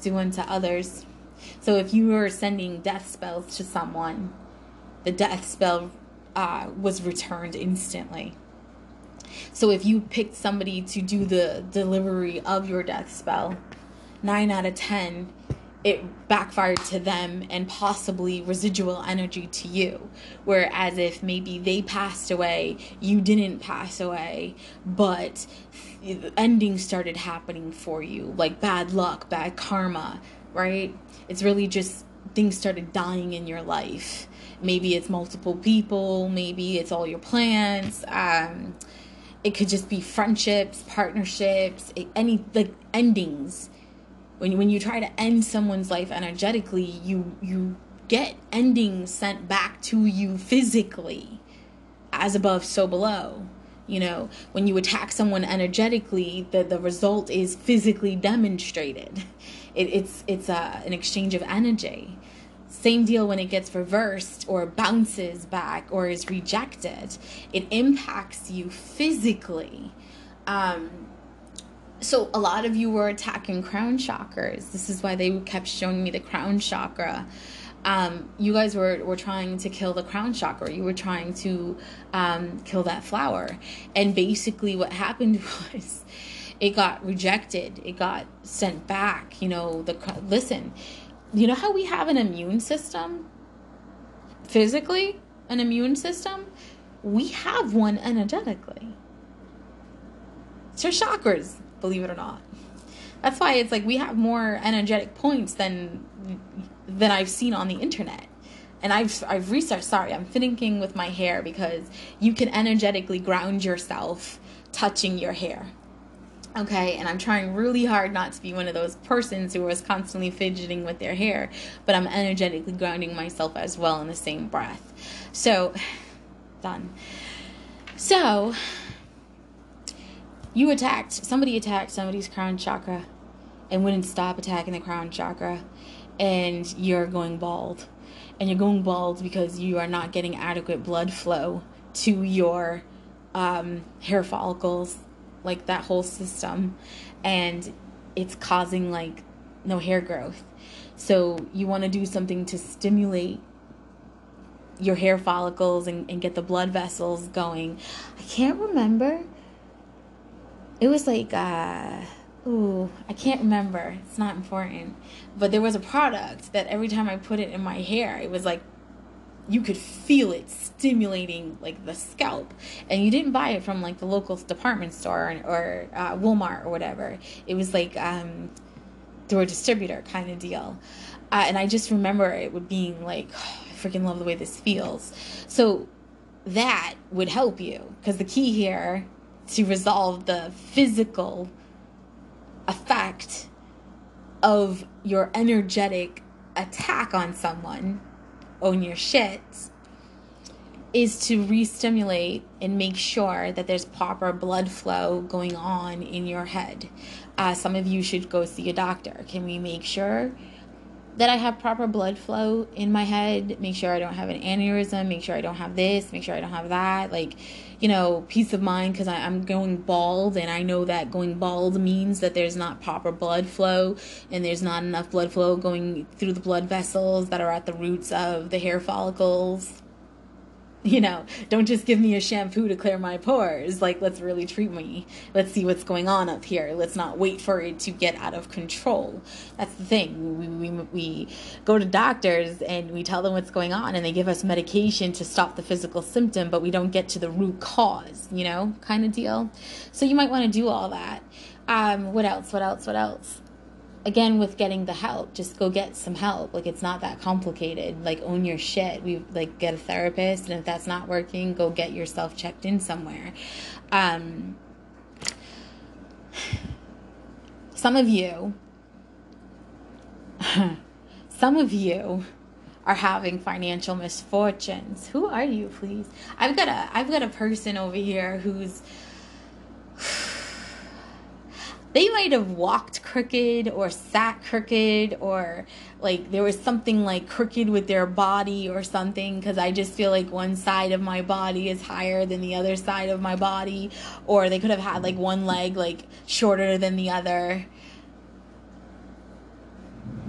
Do unto others. So if you were sending death spells to someone, the death spell uh, was returned instantly. So if you picked somebody to do the delivery of your death spell, nine out of ten, it backfired to them and possibly residual energy to you. Whereas if maybe they passed away, you didn't pass away, but endings started happening for you, like bad luck, bad karma, right? It's really just things started dying in your life. Maybe it's multiple people, maybe it's all your plans, um... it could just be friendships, partnerships, any like endings. When when you try to end someone's life energetically, you you get endings sent back to you physically, as above, so below. You know, when you attack someone energetically, the the result is physically demonstrated. It, it's it's a an exchange of energy. Same deal when it gets reversed or bounces back or is rejected. It impacts you physically. Um, so a lot of you were attacking crown chakras. This is why they kept showing me the crown chakra. Um, you guys were, were trying to kill the crown chakra. You were trying to um, kill that flower. And basically what happened was it got rejected. It got sent back. You know, the listen... You know how we have an immune system? Physically, an immune system? We have one energetically. It's your chakras, believe it or not. That's why it's like we have more energetic points than than I've seen on the internet. And I've I've researched, sorry, I'm finicking with my hair because you can energetically ground yourself touching your hair. Okay, and I'm trying really hard not to be one of those persons who is constantly fidgeting with their hair, but I'm energetically grounding myself as well in the same breath. So, done. So, you attacked, somebody attacked somebody's crown chakra and wouldn't stop attacking the crown chakra, and you're going bald. And you're going bald because you are not getting adequate blood flow to your um, hair follicles. Like that whole system, and it's causing like no hair growth. So you want to do something to stimulate your hair follicles and, and get the blood vessels going. I can't remember. It was like, uh, ooh, I can't remember. It's not important. But there was a product that every time I put it in my hair, it was like, you could feel it stimulating like the scalp, and you didn't buy it from like the local department store or, or uh, Walmart or whatever. It was like um, through a distributor kind of deal. Uh, and I just remember it would being like, oh, I freaking love the way this feels. So that would help you, because the key here to resolve the physical effect of your energetic attack on someone, own your shit, is to re-stimulate and make sure that there's proper blood flow going on in your head. Uh, some of you should go see a doctor. Can we make sure that I have proper blood flow in my head? Make sure I don't have an aneurysm. Make sure I don't have this. Make sure I don't have that. Like, you know, peace of mind, because I'm going bald, and I know that going bald means that there's not proper blood flow, and there's not enough blood flow going through the blood vessels that are at the roots of the hair follicles. You know, don't just give me a shampoo to clear my pores. Like, let's really treat me. Let's see what's going on up here. Let's not wait for it to get out of control. That's the thing. We, we, we go to doctors and we tell them what's going on, and they give us medication to stop the physical symptom, but we don't get to the root cause, you know, kind of deal. So you might want to do all that. Um, what else? What else? What else? again, with getting the help, just go get some help. Like, it's not that complicated. Like, own your shit. We like get a therapist, and if that's not working, go get yourself checked in somewhere. Um, some of you, some of you are having financial misfortunes. Who are you, please? I've got a, I've got a person over here who's. They might have walked crooked or sat crooked, or like there was something like crooked with their body or something, because I just feel like one side of my body is higher than the other side of my body, or they could have had like one leg like shorter than the other,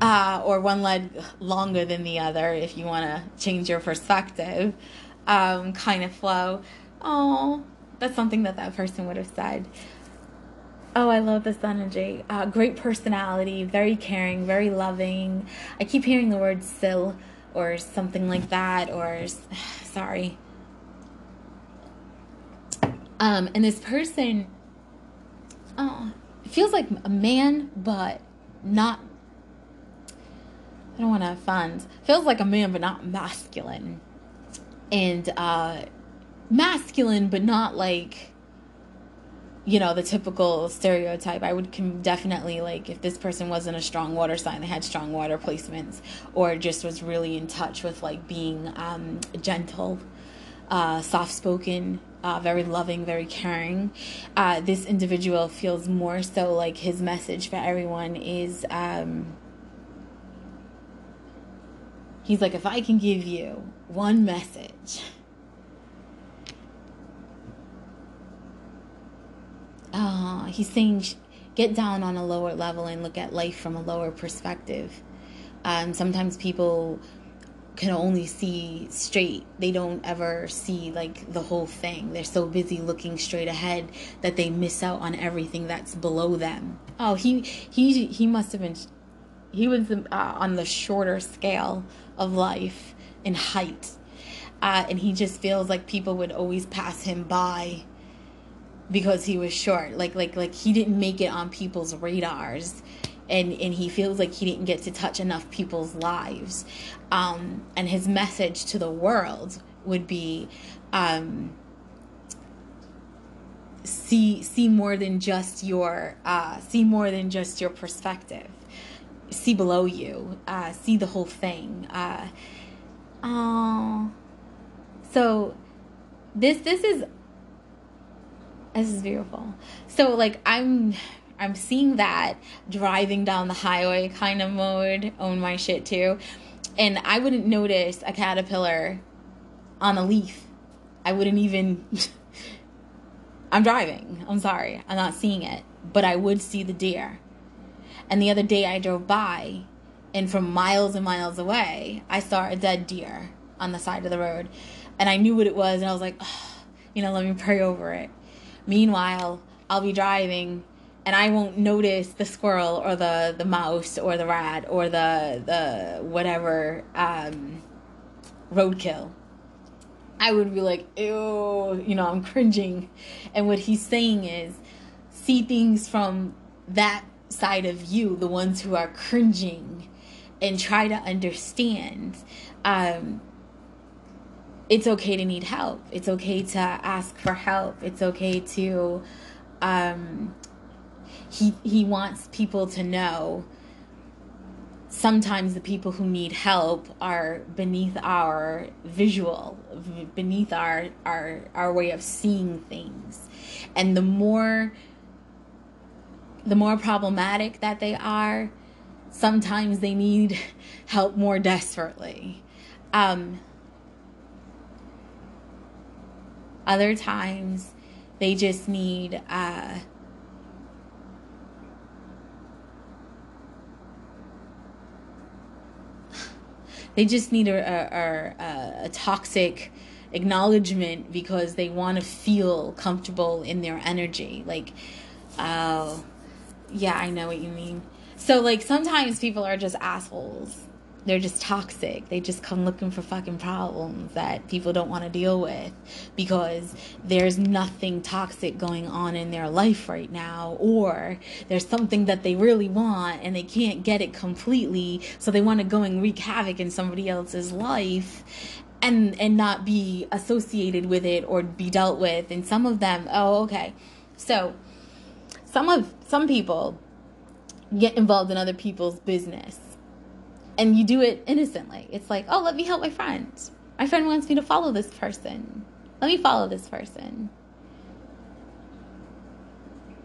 uh, or one leg longer than the other if you want to change your perspective, um, kind of flow. Oh, that's something that that person would have said. Oh, I love this energy. Uh, great personality, very caring, very loving. I keep hearing the word "sill" or something like that, or sorry. Um, and this person, oh, it feels like a man, but not. I don't want to offend. Feels like a man, but not masculine, and uh, masculine, but not like, you know, the typical stereotype. I would com- definitely, like, if this person wasn't a strong water sign, they had strong water placements, or just was really in touch with, like, being um, gentle, uh, soft-spoken, uh, very loving, very caring. Uh, this individual feels more so like his message for everyone is, um, he's like, if I can give you one message... Uh, he's saying, sh- get down on a lower level and look at life from a lower perspective. Um, sometimes people can only see straight. They don't ever see, like, the whole thing. They're so busy looking straight ahead that they miss out on everything that's below them. Oh, he he he must have been, he was uh, on the shorter scale of life in height. Uh, and he just feels like people would always pass him by, because he was short, like like like he didn't make it on people's radars, and and he feels like he didn't get to touch enough people's lives, um and his message to the world would be, um see see more than just your uh see more than just your perspective, see below you, uh see the whole thing. uh oh so this this is This is beautiful. So, like, I'm I'm seeing that driving down the highway kind of mode, own my shit too. And I wouldn't notice a caterpillar on a leaf. I wouldn't even... I'm driving. I'm sorry. I'm not seeing it. But I would see the deer. And the other day I drove by, and from miles and miles away, I saw a dead deer on the side of the road. And I knew what it was, and I was like, oh, you know, let me pray over it. Meanwhile, I'll be driving, and I won't notice the squirrel or the, the mouse or the rat or the the whatever um, roadkill. I would be like, ew, you know, I'm cringing. And what he's saying is, see things from that side of you, the ones who are cringing, and try to understand. Um, It's okay to need help. It's okay to ask for help. It's okay to, um, he, he wants people to know sometimes the people who need help are beneath our visual, beneath our, our, our way of seeing things. And the more, the more problematic that they are, sometimes they need help more desperately. Um, Other times, they just need, uh, they just need a, a, a, a toxic acknowledgement, because they want to feel comfortable in their energy. Like, oh, yeah, I know what you mean. So, like, sometimes people are just assholes. They're just toxic. They just come looking for fucking problems that people don't want to deal with because there's nothing toxic going on in their life right now, or there's something that they really want and they can't get it completely, so they want to go and wreak havoc in somebody else's life and and not be associated with it or be dealt with. And some of them, oh, okay. So some of some people get involved in other people's business. And you do it innocently. It's like, oh, let me help my friend. My friend wants me to follow this person. Let me follow this person.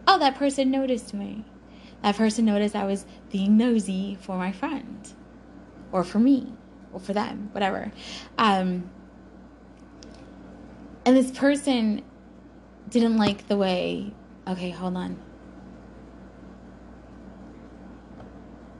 Oh, that person noticed me. That person noticed I was being nosy for my friend. Or for me. Or for them. Whatever. Um, and this person didn't like the way... Okay, hold on.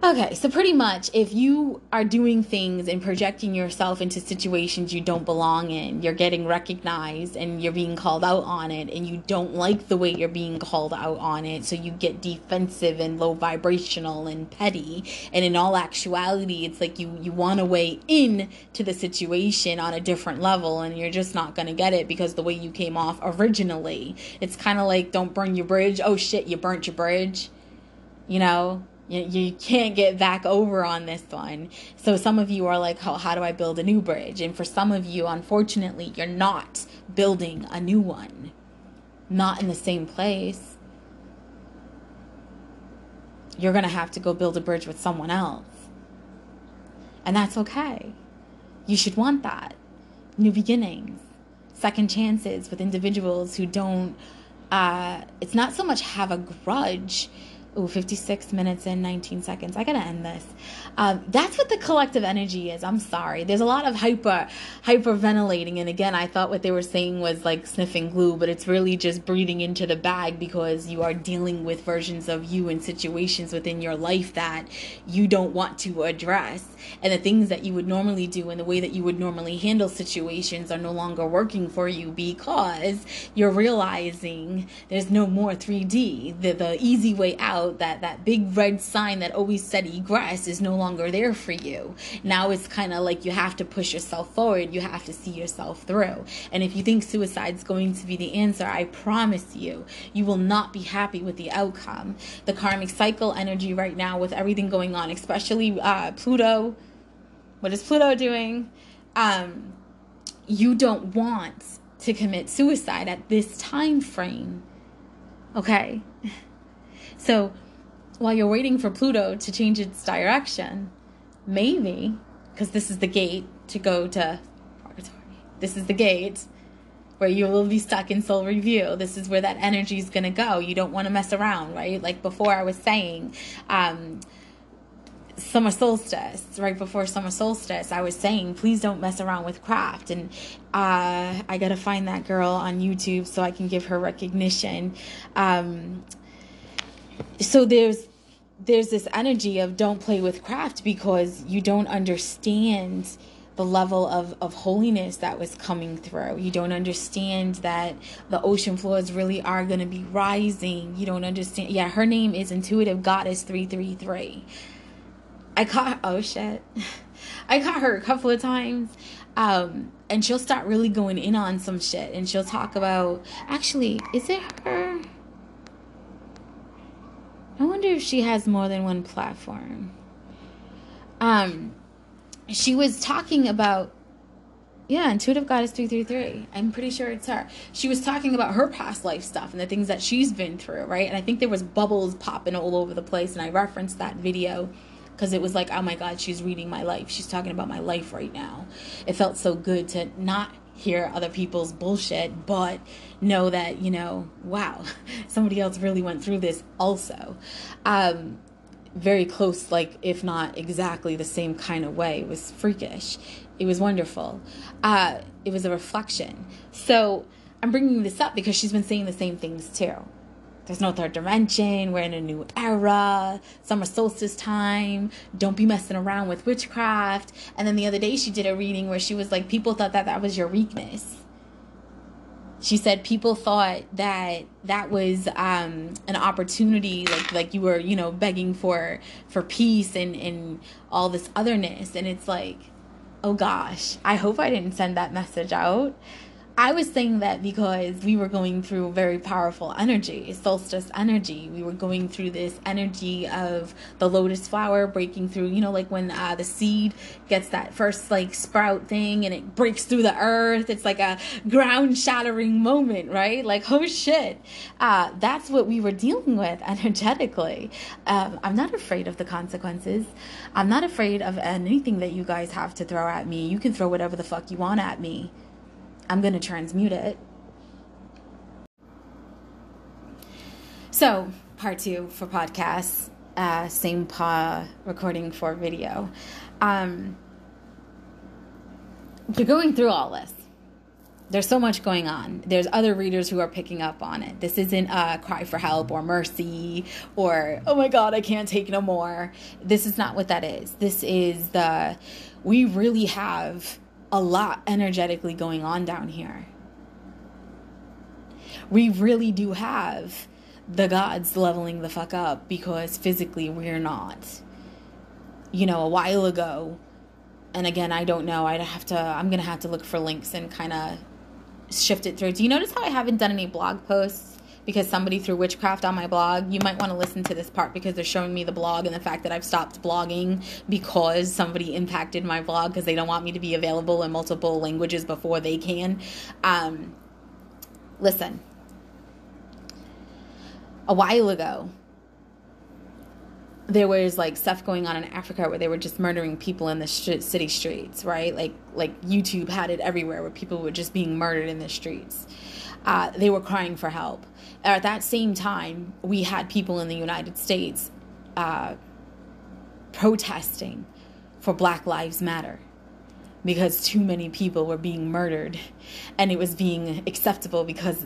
Okay, so pretty much if you are doing things and projecting yourself into situations you don't belong in, you're getting recognized and you're being called out on it, and you don't like the way you're being called out on it, so you get defensive and low vibrational and petty, and in all actuality, it's like you, you want to weigh in to the situation on a different level, and you're just not going to get it because the way you came off originally. It's kind of like, don't burn your bridge. Oh shit, you burnt your bridge, you know? You can't get back over on this one. So some of you are like, oh, how do I build a new bridge? And for some of you, unfortunately, you're not building a new one. Not in the same place. You're going to have to go build a bridge with someone else. And that's okay. You should want that. New beginnings. Second chances with individuals who don't... Uh, it's not so much have a grudge... Ooh, fifty-six minutes and nineteen seconds. I gotta end this. Um, that's what the collective energy is. I'm sorry. There's a lot of hyper, hyperventilating. And again, I thought what they were saying was like sniffing glue, but it's really just breathing into the bag because you are dealing with versions of you and situations within your life that you don't want to address. And the things that you would normally do and the way that you would normally handle situations are no longer working for you because you're realizing there's no more three D. The, the easy way out, that that big red sign that always said egress is no longer there for you. Now it's kind of like you have to push yourself forward. You have to see yourself through. And if you think suicide's going to be the answer, I promise you, you will not be happy with the outcome. The karmic cycle energy right now with everything going on, especially uh, Pluto. What is Pluto doing? Um, you don't want to commit suicide at this time frame. Okay? So while you're waiting for Pluto to change its direction, maybe, because this is the gate to go to purgatory. This is the gate where you will be stuck in soul review. This is where that energy is going to go. You don't want to mess around, right? Like before I was saying, um, summer solstice, right before summer solstice, I was saying, please don't mess around with craft. And uh, I got to find that girl on YouTube so I can give her recognition. Um So there's there's this energy of don't play with craft because you don't understand the level of, of holiness that was coming through. You don't understand that the ocean floors really are going to be rising. You don't understand. Yeah, her name is Intuitive Goddess three three three. I caught, oh shit. I caught her a couple of times. Um, and she'll start really going in on some shit. And she'll talk about, actually, is it her? I wonder if she has more than one platform. Um, she was talking about, yeah, Intuitive Goddess three three three. I'm pretty sure it's her. She was talking about her past life stuff and the things that she's been through, right? And I think there was bubbles popping all over the place, and I referenced that video because it was like, oh my God, she's reading my life. She's talking about my life right now. It felt so good to not hear other people's bullshit, but know that, you know, wow, somebody else really went through this also. Um, very close, like, if not exactly the same kind of way. It was freakish. It was wonderful. Uh, it was a reflection. So I'm bringing this up because she's been saying the same things too. There's no third dimension. We're in a new era. Summer solstice time. Don't be messing around with witchcraft. And then the other day she did a reading where she was like, people thought that that was your weakness. she said people thought that that was um, an opportunity, like like you were, you know, begging for for peace and, and all this otherness. And it's like, oh gosh, I hope I didn't send that message out. I was saying that because we were going through very powerful energy, solstice energy. We were going through this energy of the lotus flower breaking through, you know, like when uh, the seed gets that first like sprout thing and it breaks through the earth. It's like a ground shattering moment, right? Like, oh shit. Uh, that's what we were dealing with energetically. Um, I'm not afraid of the consequences. I'm not afraid of anything that you guys have to throw at me. You can throw whatever the fuck you want at me. I'm going to transmute it. So, part two for podcasts, uh, same pa recording for video. Um, you're going through all this. There's so much going on. There's other readers who are picking up on it. This isn't a cry for help or mercy or, oh my God, I can't take no more. This is not what that is. This is the, we really have a lot energetically going on down here. We really do have the gods leveling the fuck up because physically we're not. You know, a while ago, and again, I don't know, I'd have to, I'm gonna have to look for links and kind of shift it through. Do you notice how I haven't done any blog posts? Because somebody threw witchcraft on my blog. You might want to listen to this part because they're showing me the blog and the fact that I've stopped blogging because somebody impacted my blog because they don't want me to be available in multiple languages before they can. Um, listen, a while ago, there was like stuff going on in Africa where they were just murdering people in the sh- city streets, right? Like, like YouTube had it everywhere where people were just being murdered in the streets. Uh, they were crying for help. At that same time, we had people in the United States uh, protesting for Black Lives Matter because too many people were being murdered and it was being acceptable because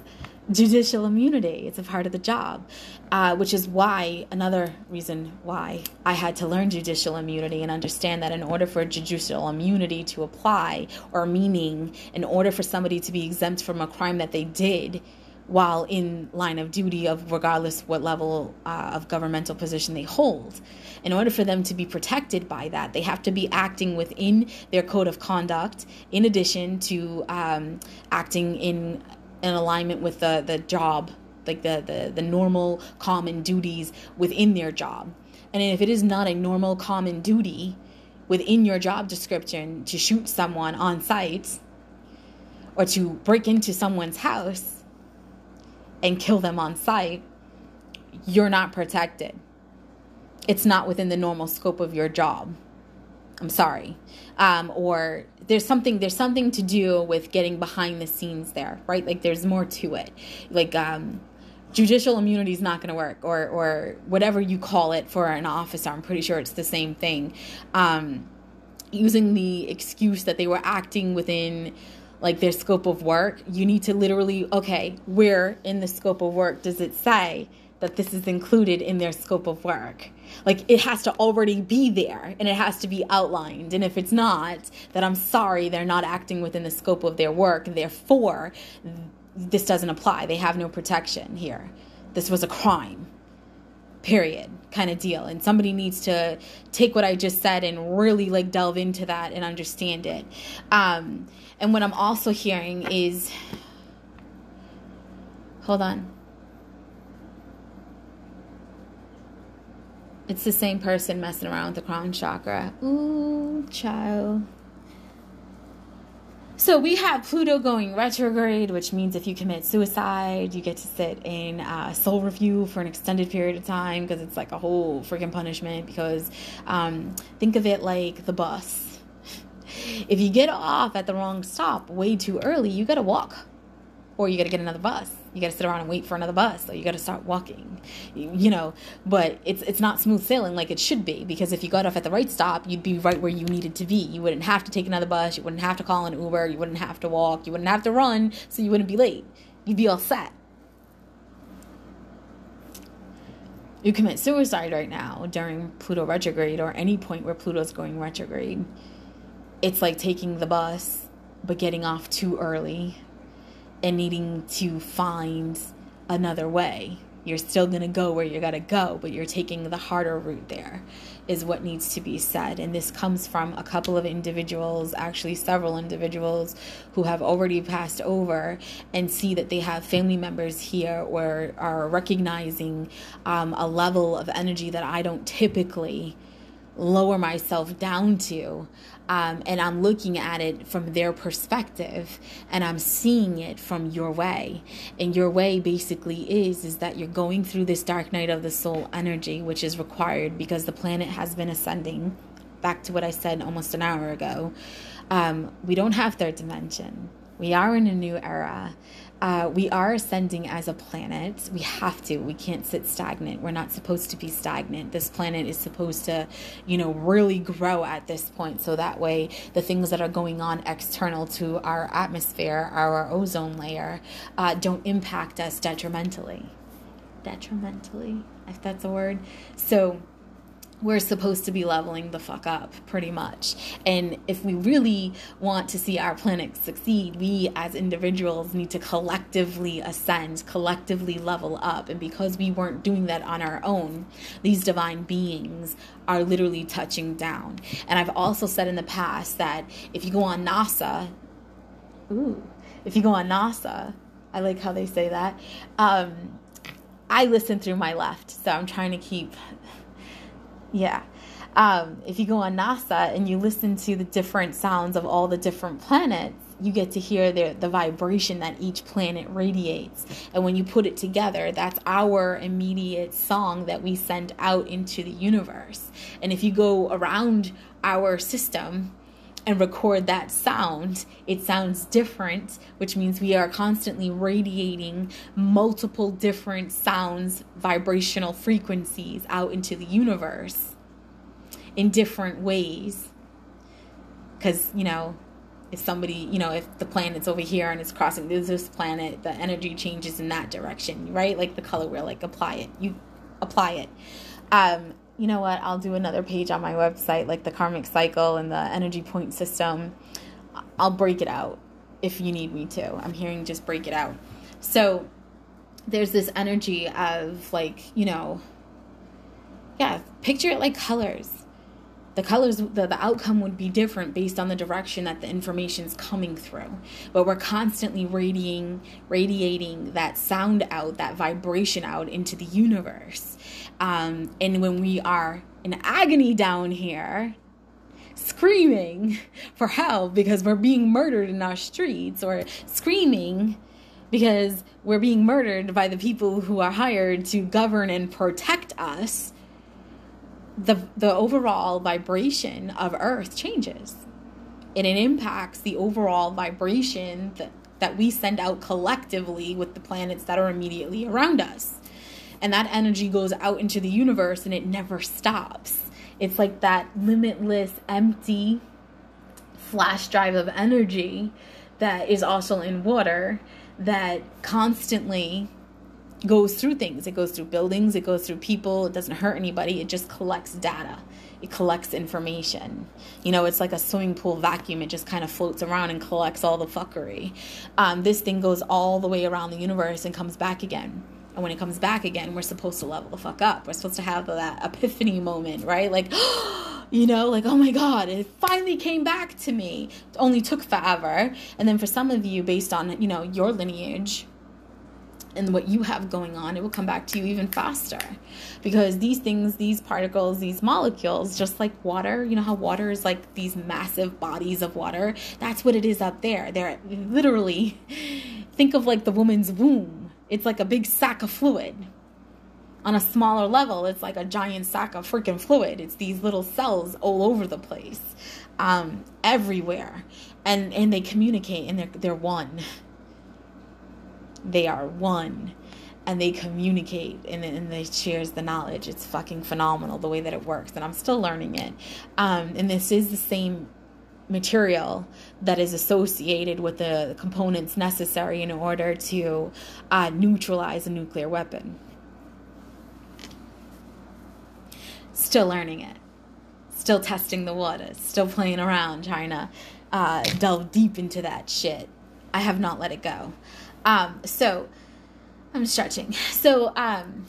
judicial immunity, it's a part of the job, uh, which is why, another reason why I had to learn judicial immunity and understand that in order for judicial immunity to apply, or meaning in order for somebody to be exempt from a crime that they did while in line of duty, of regardless what level uh, of governmental position they hold, in order for them to be protected by that, they have to be acting within their code of conduct in addition to um, acting in in alignment with the, the job, like the, the, the normal common duties within their job. And if it is not a normal common duty within your job description to shoot someone on site or to break into someone's house and kill them on site, you're not protected. It's not within the normal scope of your job. I'm sorry. Um, or there's something, there's something to do with getting behind the scenes there, right? Like there's more to it. Like, um, judicial immunity is not going to work, or, or whatever you call it for an officer. I'm pretty sure it's the same thing. Um, using the excuse that they were acting within like their scope of work. You need to literally, okay, where in the scope of work does it say that this is included in their scope of work? Like, it has to already be there, and it has to be outlined. And if it's not, then I'm sorry, they're not acting within the scope of their work. Therefore, this doesn't apply. They have no protection here. This was a crime, period, kind of deal. And somebody needs to take what I just said and really, like, delve into that and understand it. Um, and what I'm also hearing is, hold on. It's the same person messing around with the crown chakra. Ooh, child. So we have Pluto going retrograde, which means if you commit suicide, you get to sit in uh, soul review for an extended period of time because it's like a whole freaking punishment. Because um, think of it like the bus. If you get off at the wrong stop way too early, you got to walk. Or you got to get another bus. You got to sit around and wait for another bus. So you got to start walking, you, you know. But it's it's not smooth sailing like it should be, because if you got off at the right stop, you'd be right where you needed to be. You wouldn't have to take another bus. You wouldn't have to call an Uber. You wouldn't have to walk. You wouldn't have to run, so you wouldn't be late. You'd be all set. You commit suicide right now during Pluto retrograde, or any point where Pluto's going retrograde. It's like taking the bus but getting off too early. and needing to find another way. You're still going to go where you got to go, but you're taking the harder route there, is what needs to be said. And this comes from a couple of individuals, actually several individuals, who have already passed over and see that they have family members here or are recognizing um, a level of energy that I don't typically lower myself down to. Um, and I'm looking at it from their perspective, and I'm seeing it from your way. And your way basically is, is that you're going through this dark night of the soul energy, which is required because the planet has been ascending. Back to what I said almost an hour ago. Um, we don't have third dimension. We are in a new era. Uh, we are ascending as a planet. We have to. We can't sit stagnant. We're not supposed to be stagnant. This planet is supposed to, you know, really grow at this point. So that way, the things that are going on external to our atmosphere, our ozone layer, uh, don't impact us detrimentally. Detrimentally, if that's a word. So we're supposed to be leveling the fuck up, pretty much. And if we really want to see our planet succeed, we as individuals need to collectively ascend, collectively level up. And because we weren't doing that on our own, these divine beings are literally touching down. And I've also said in the past that if you go on NASA, ooh, if you go on NASA, I like how they say that. Um, I listen through my left, so I'm trying to keep... Yeah. Um, if you go on NASA and you listen to the different sounds of all the different planets, you get to hear the, the vibration that each planet radiates. And when you put it together, that's our immediate song that we send out into the universe. And if you go around our system and record that sound, it sounds different, which means we are constantly radiating multiple different sounds, vibrational frequencies out into the universe in different ways. Because, you know, if somebody, you know, if the planet's over here and it's crossing this planet, the energy changes in that direction, right? Like the color wheel, like apply it. You apply it. Um, You know what? I'll do another page on my website, like the karmic cycle and the energy point system. I'll break it out if you need me to. I'm hearing just break it out. So there's this energy of like, you know, yeah, picture it like colors. The colors, the, the outcome would be different based on the direction that the information's coming through. But we're constantly radiating, radiating that sound out, that vibration out into the universe. Um, and when we are in agony down here, screaming for help because we're being murdered in our streets, or screaming because we're being murdered by the people who are hired to govern and protect us, the the overall vibration of Earth changes, and it impacts the overall vibration that, that we send out collectively with the planets that are immediately around us. And that energy goes out into the universe, and it never stops. It's like that limitless, empty flash drive of energy that is also in water that constantly goes through things. It goes through buildings. It goes through people. It doesn't hurt anybody. It just collects data. It collects information. You know, it's like a swimming pool vacuum. It just kind of floats around and collects all the fuckery. Um, this thing goes all the way around the universe and comes back again. And when it comes back again, we're supposed to level the fuck up. We're supposed to have that epiphany moment, right? Like, you know, like, oh my God, it finally came back to me. It only took forever. And then for some of you, based on, you know, your lineage and what you have going on, it will come back to you even faster. Because these things, these particles, these molecules, just like water, you know how water is like these massive bodies of water? That's what it is up there. They're literally, think of like the woman's womb. It's like a big sack of fluid. On a smaller level, it's like a giant sack of freaking fluid. It's these little cells all over the place, um, everywhere. And and they communicate, and they're, they're one. They are one, and they communicate, and, and they shares the knowledge. It's fucking phenomenal the way that it works, and I'm still learning it. Um, and this is the same material that is associated with the components necessary in order to uh, neutralize a nuclear weapon. Still learning it. Still testing the waters. Still playing around, trying to uh, delve deep into that shit. I have not let it go. Um, so I'm stretching. So, um,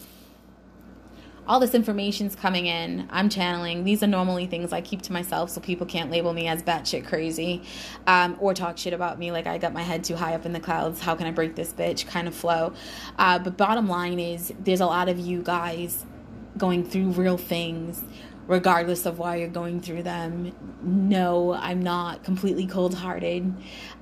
all this information's coming in. I'm channeling. These are normally things I keep to myself so people can't label me as batshit crazy, um, or talk shit about me like I got my head too high up in the clouds. How can I break this bitch kind of flow? Uh, but bottom line is there's a lot of you guys going through real things regardless of why you're going through them. No, I'm not completely cold-hearted.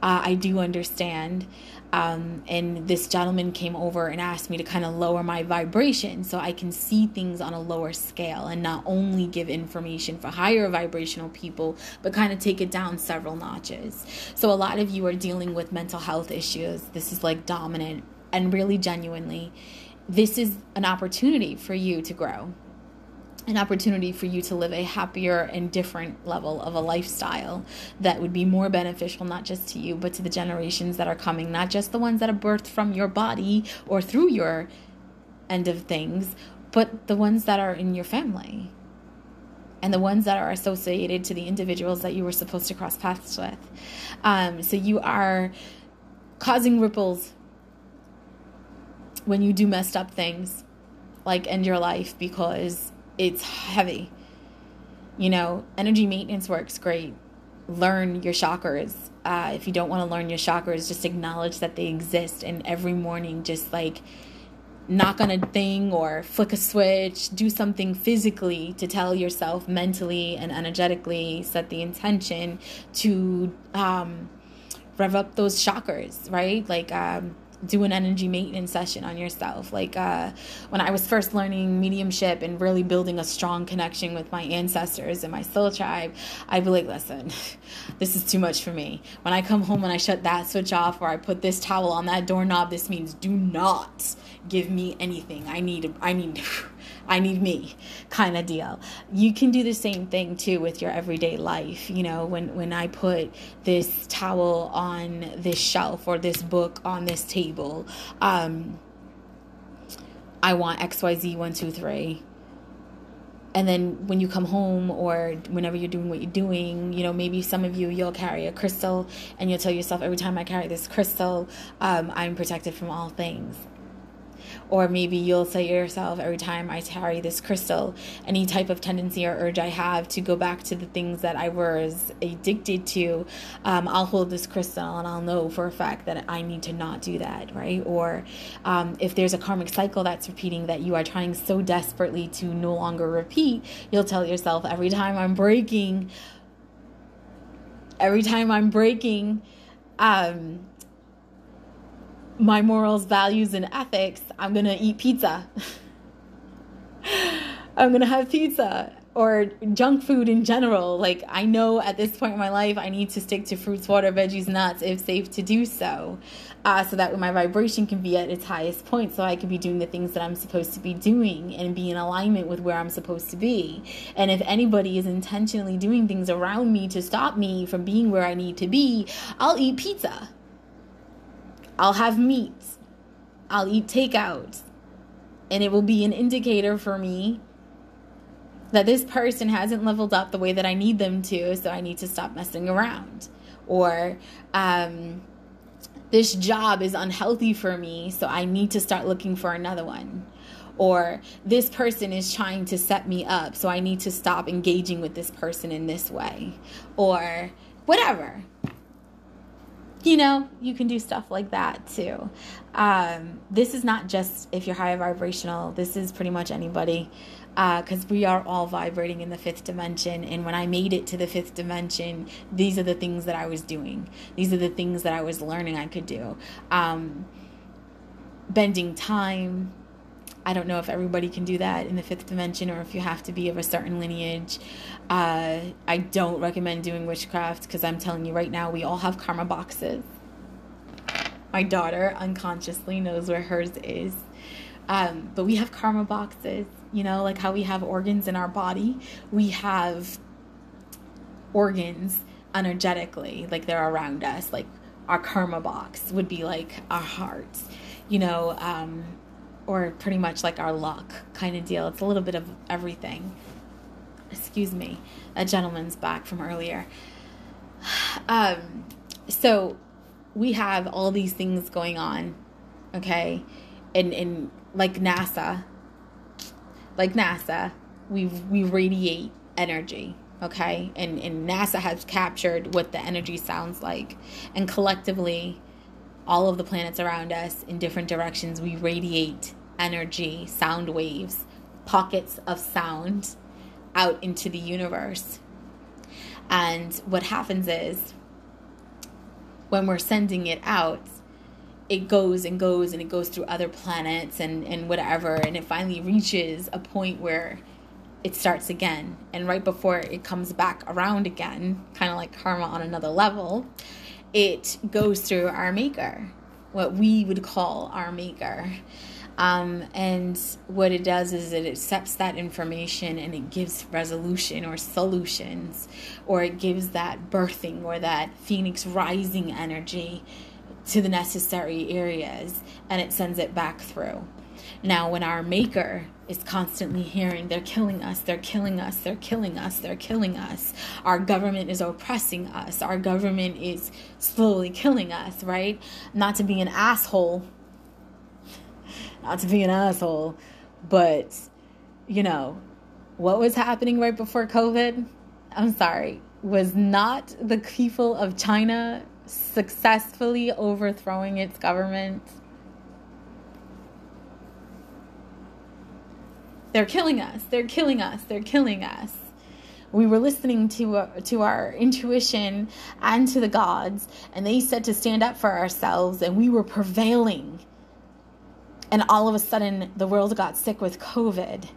Uh, I do understand. Um, and this gentleman came over and asked me to kind of lower my vibration so I can see things on a lower scale and not only give information for higher vibrational people, but kind of take it down several notches. So a lot of you are dealing with mental health issues. This is like dominant, and really genuinely, this is an opportunity for you to grow, an opportunity for you to live a happier and different level of a lifestyle that would be more beneficial, not just to you, but to the generations that are coming, not just the ones that are birthed from your body or through your end of things, but the ones that are in your family and the ones that are associated to the individuals that you were supposed to cross paths with. Um, so you are causing ripples when you do messed up things like end your life, because it's heavy. You know, energy maintenance works great. Learn your chakras. Uh, if you don't want to learn your chakras, just acknowledge that they exist. And every morning, just like knock on a thing or flick a switch, do something physically to tell yourself mentally and energetically, set the intention to um, rev up those chakras, right? Like, um, do an energy maintenance session on yourself. Like uh, when I was first learning mediumship and really building a strong connection with my ancestors and my soul tribe, I'd be like, listen, this is too much for me. When I come home and I shut that switch off, or I put this towel on that doorknob, this means do not give me anything. I need, I need, I need me kind of deal. You can do the same thing too with your everyday life. You know, when, when I put this towel on this shelf or this book on this table, um, I want X Y Z one, two, three. And then when you come home or whenever you're doing what you're doing, you know, maybe some of you, you'll carry a crystal and you'll tell yourself, every time I carry this crystal, um, I'm protected from all things. Or maybe you'll say to yourself, every time I carry this crystal, any type of tendency or urge I have to go back to the things that I was addicted to, um, I'll hold this crystal and I'll know for a fact that I need to not do that, right? Or um, if there's a karmic cycle that's repeating that you are trying so desperately to no longer repeat, you'll tell yourself, every time I'm breaking, every time I'm breaking, um... my morals, values, and ethics, I'm going to eat pizza. I'm going to have pizza or junk food in general. Like, I know at this point in my life, I need to stick to fruits, water, veggies, nuts, if safe to do so. Uh, so that my vibration can be at its highest point, so I can be doing the things that I'm supposed to be doing and be in alignment with where I'm supposed to be. And if anybody is intentionally doing things around me to stop me from being where I need to be, I'll eat pizza. I'll have meat, I'll eat takeout, and it will be an indicator for me that this person hasn't leveled up the way that I need them to, so I need to stop messing around. Or um, this job is unhealthy for me, so I need to start looking for another one. Or this person is trying to set me up, so I need to stop engaging with this person in this way. Or whatever. You know, you can do stuff like that too. Um, this is not just if you're high vibrational. This is pretty much anybody, because uh, we are all vibrating in the fifth dimension. And when I made it to the fifth dimension, these are the things that I was doing. These are the things that I was learning I could do. Um, bending time. I don't know if everybody can do that in the fifth dimension or if you have to be of a certain lineage. Uh, I don't recommend doing witchcraft, because I'm telling you right now, we all have karma boxes. My daughter unconsciously knows where hers is. Um, but we have karma boxes, you know, like how we have organs in our body. We have organs energetically, like they're around us. Like our karma box would be like our heart, you know, um, or pretty much like our luck kind of deal. It's a little bit of everything. Excuse me. A gentleman's back from earlier. Um, so we have all these things going on okay? And and like NASA, like NASA, we we radiate energy, okay? And and NASA has captured what the energy sounds like, and collectively, all of the planets around us in different directions, we radiate energy, sound waves, pockets of sound out into the universe. And what happens is when we're sending it out, it goes and goes and it goes through other planets and, and whatever, and it finally reaches a point where it starts again. And right before it comes back around again, kind of like karma on another level, it goes through our maker, what we would call our maker. Um, and what it does is it accepts that information and it gives resolution or solutions, or it gives that birthing or that phoenix rising energy to the necessary areas, and it sends it back through. Now, when our maker is constantly hearing, they're killing us, they're killing us, they're killing us, they're killing us. Our government is oppressing us. Our government is slowly killing us, right? Not to be an asshole, not to be an asshole, but, you know, what was happening right before COVID, I'm sorry, was not the people of China successfully overthrowing its government? They're killing us. They're killing us. They're killing us. We were listening to uh, to our intuition and to the gods, and they said to stand up for ourselves, and we were prevailing. And all of a sudden, the world got sick with COVID,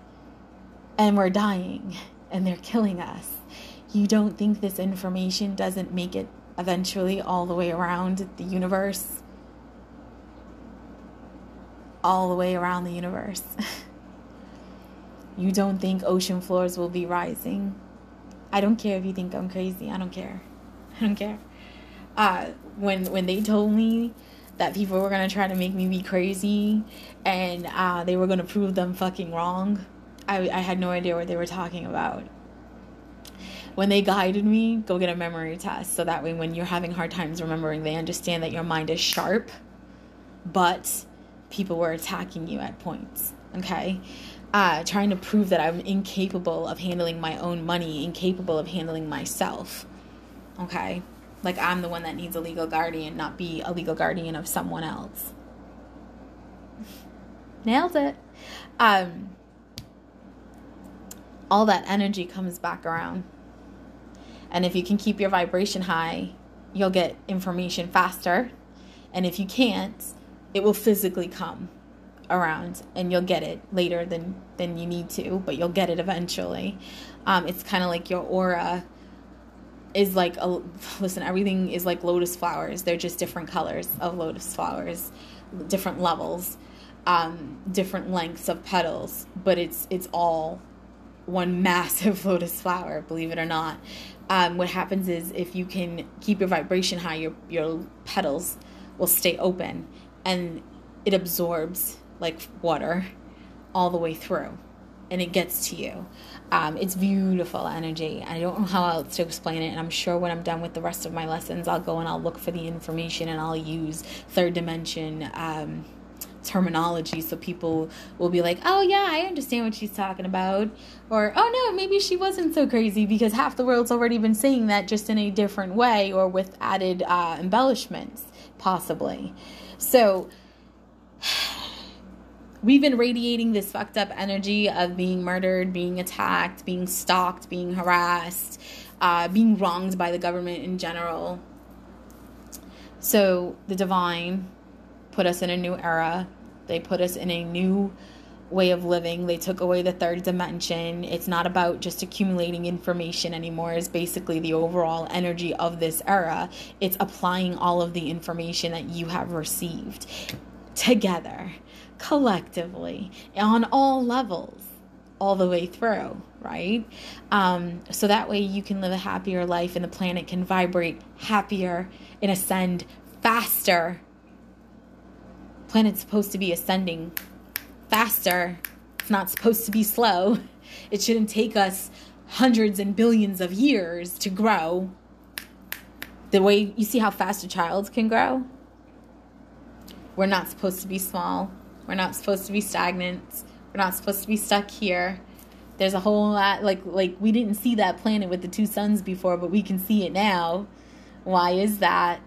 and we're dying, and they're killing us. You don't think this information doesn't make it eventually all the way around the universe? All the way around the universe. You don't think ocean floors will be rising? I don't care if you think I'm crazy. I don't care. I don't care. Uh, when when they told me that people were going to try to make me be crazy and uh, they were going to prove them fucking wrong, I, I had no idea what they were talking about. When they guided me, go get a memory test. So that way when you're having hard times remembering, they understand that your mind is sharp. But people were attacking you at points, okay? Uh, trying to prove that I'm incapable of handling my own money, incapable of handling myself, okay? Like I'm the one that needs a legal guardian, not be a legal guardian of someone else. Nailed it. Um, all that energy comes back around. And if you can keep your vibration high, you'll get information faster. And if you can't, it will physically come around and you'll get it later than than you need to, but you'll get it eventually. Um it's kind of like your aura is like a, listen, everything is like lotus flowers. They're just different colors of lotus flowers, different levels, um different lengths of petals, but it's it's all one massive lotus flower, believe it or not. Um what happens is if you can keep your vibration high, your your petals will stay open and it absorbs like water all the way through, and it gets to you. Um, it's beautiful energy. I don't know how else to explain it, and I'm sure when I'm done with the rest of my lessons, I'll go and I'll look for the information and I'll use third dimension um, terminology, so people will be like, oh yeah, I understand what she's talking about, or oh no, maybe she wasn't so crazy, because half the world's already been saying that, just in a different way or with added uh, embellishments possibly. So we've been radiating this fucked up energy of being murdered, being attacked, being stalked, being harassed, uh, being wronged by the government in general. So the divine put us in a new era. They put us in a new way of living. They took away the third dimension. It's not about just accumulating information anymore. It's basically the overall energy of this era. It's applying all of the information that you have received together, collectively, on all levels, all the way through, right? Um, so that way you can live a happier life and the planet can vibrate happier and ascend faster. Planet's supposed to be ascending faster. It's not supposed to be slow. It shouldn't take us hundreds and billions of years to grow. The way you see how fast a child can grow? We're not supposed to be small. We're not supposed to be stagnant. We're not supposed to be stuck here. There's a whole lot, like, like we didn't see that planet with the two suns before, but we can see it now. Why is that?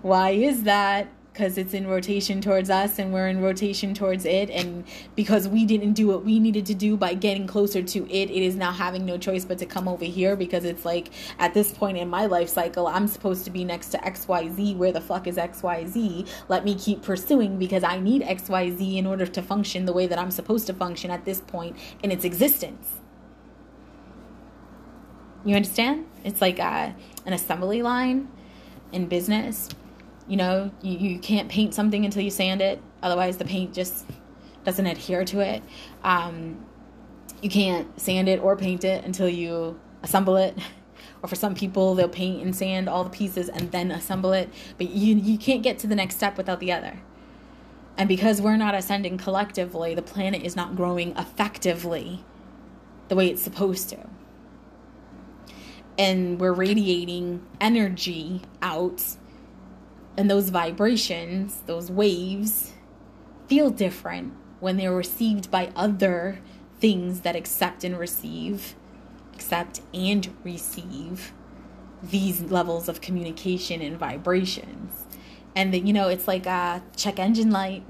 Why is that? Because it's in rotation towards us and we're in rotation towards it. And because we didn't do what we needed to do by getting closer to it, it is now having no choice but to come over here, because it's like at this point in my life cycle, I'm supposed to be next to X Y Z. Where the fuck is X Y Z? Let me keep pursuing because I need X Y Z in order to function the way that I'm supposed to function at this point in its existence. You understand? It's like a, an assembly line in business. You know, you, you can't paint something until you sand it. Otherwise, the paint just doesn't adhere to it. Um, you can't sand it or paint it until you assemble it. Or for some people, they'll paint and sand all the pieces and then assemble it. But you, you can't get to the next step without the other. And because we're not ascending collectively, the planet is not growing effectively the way it's supposed to. And we're radiating energy out. And those vibrations, those waves, feel different when they're received by other things that accept and receive, accept and receive these levels of communication and vibrations. And, the, you know, it's like a check engine light.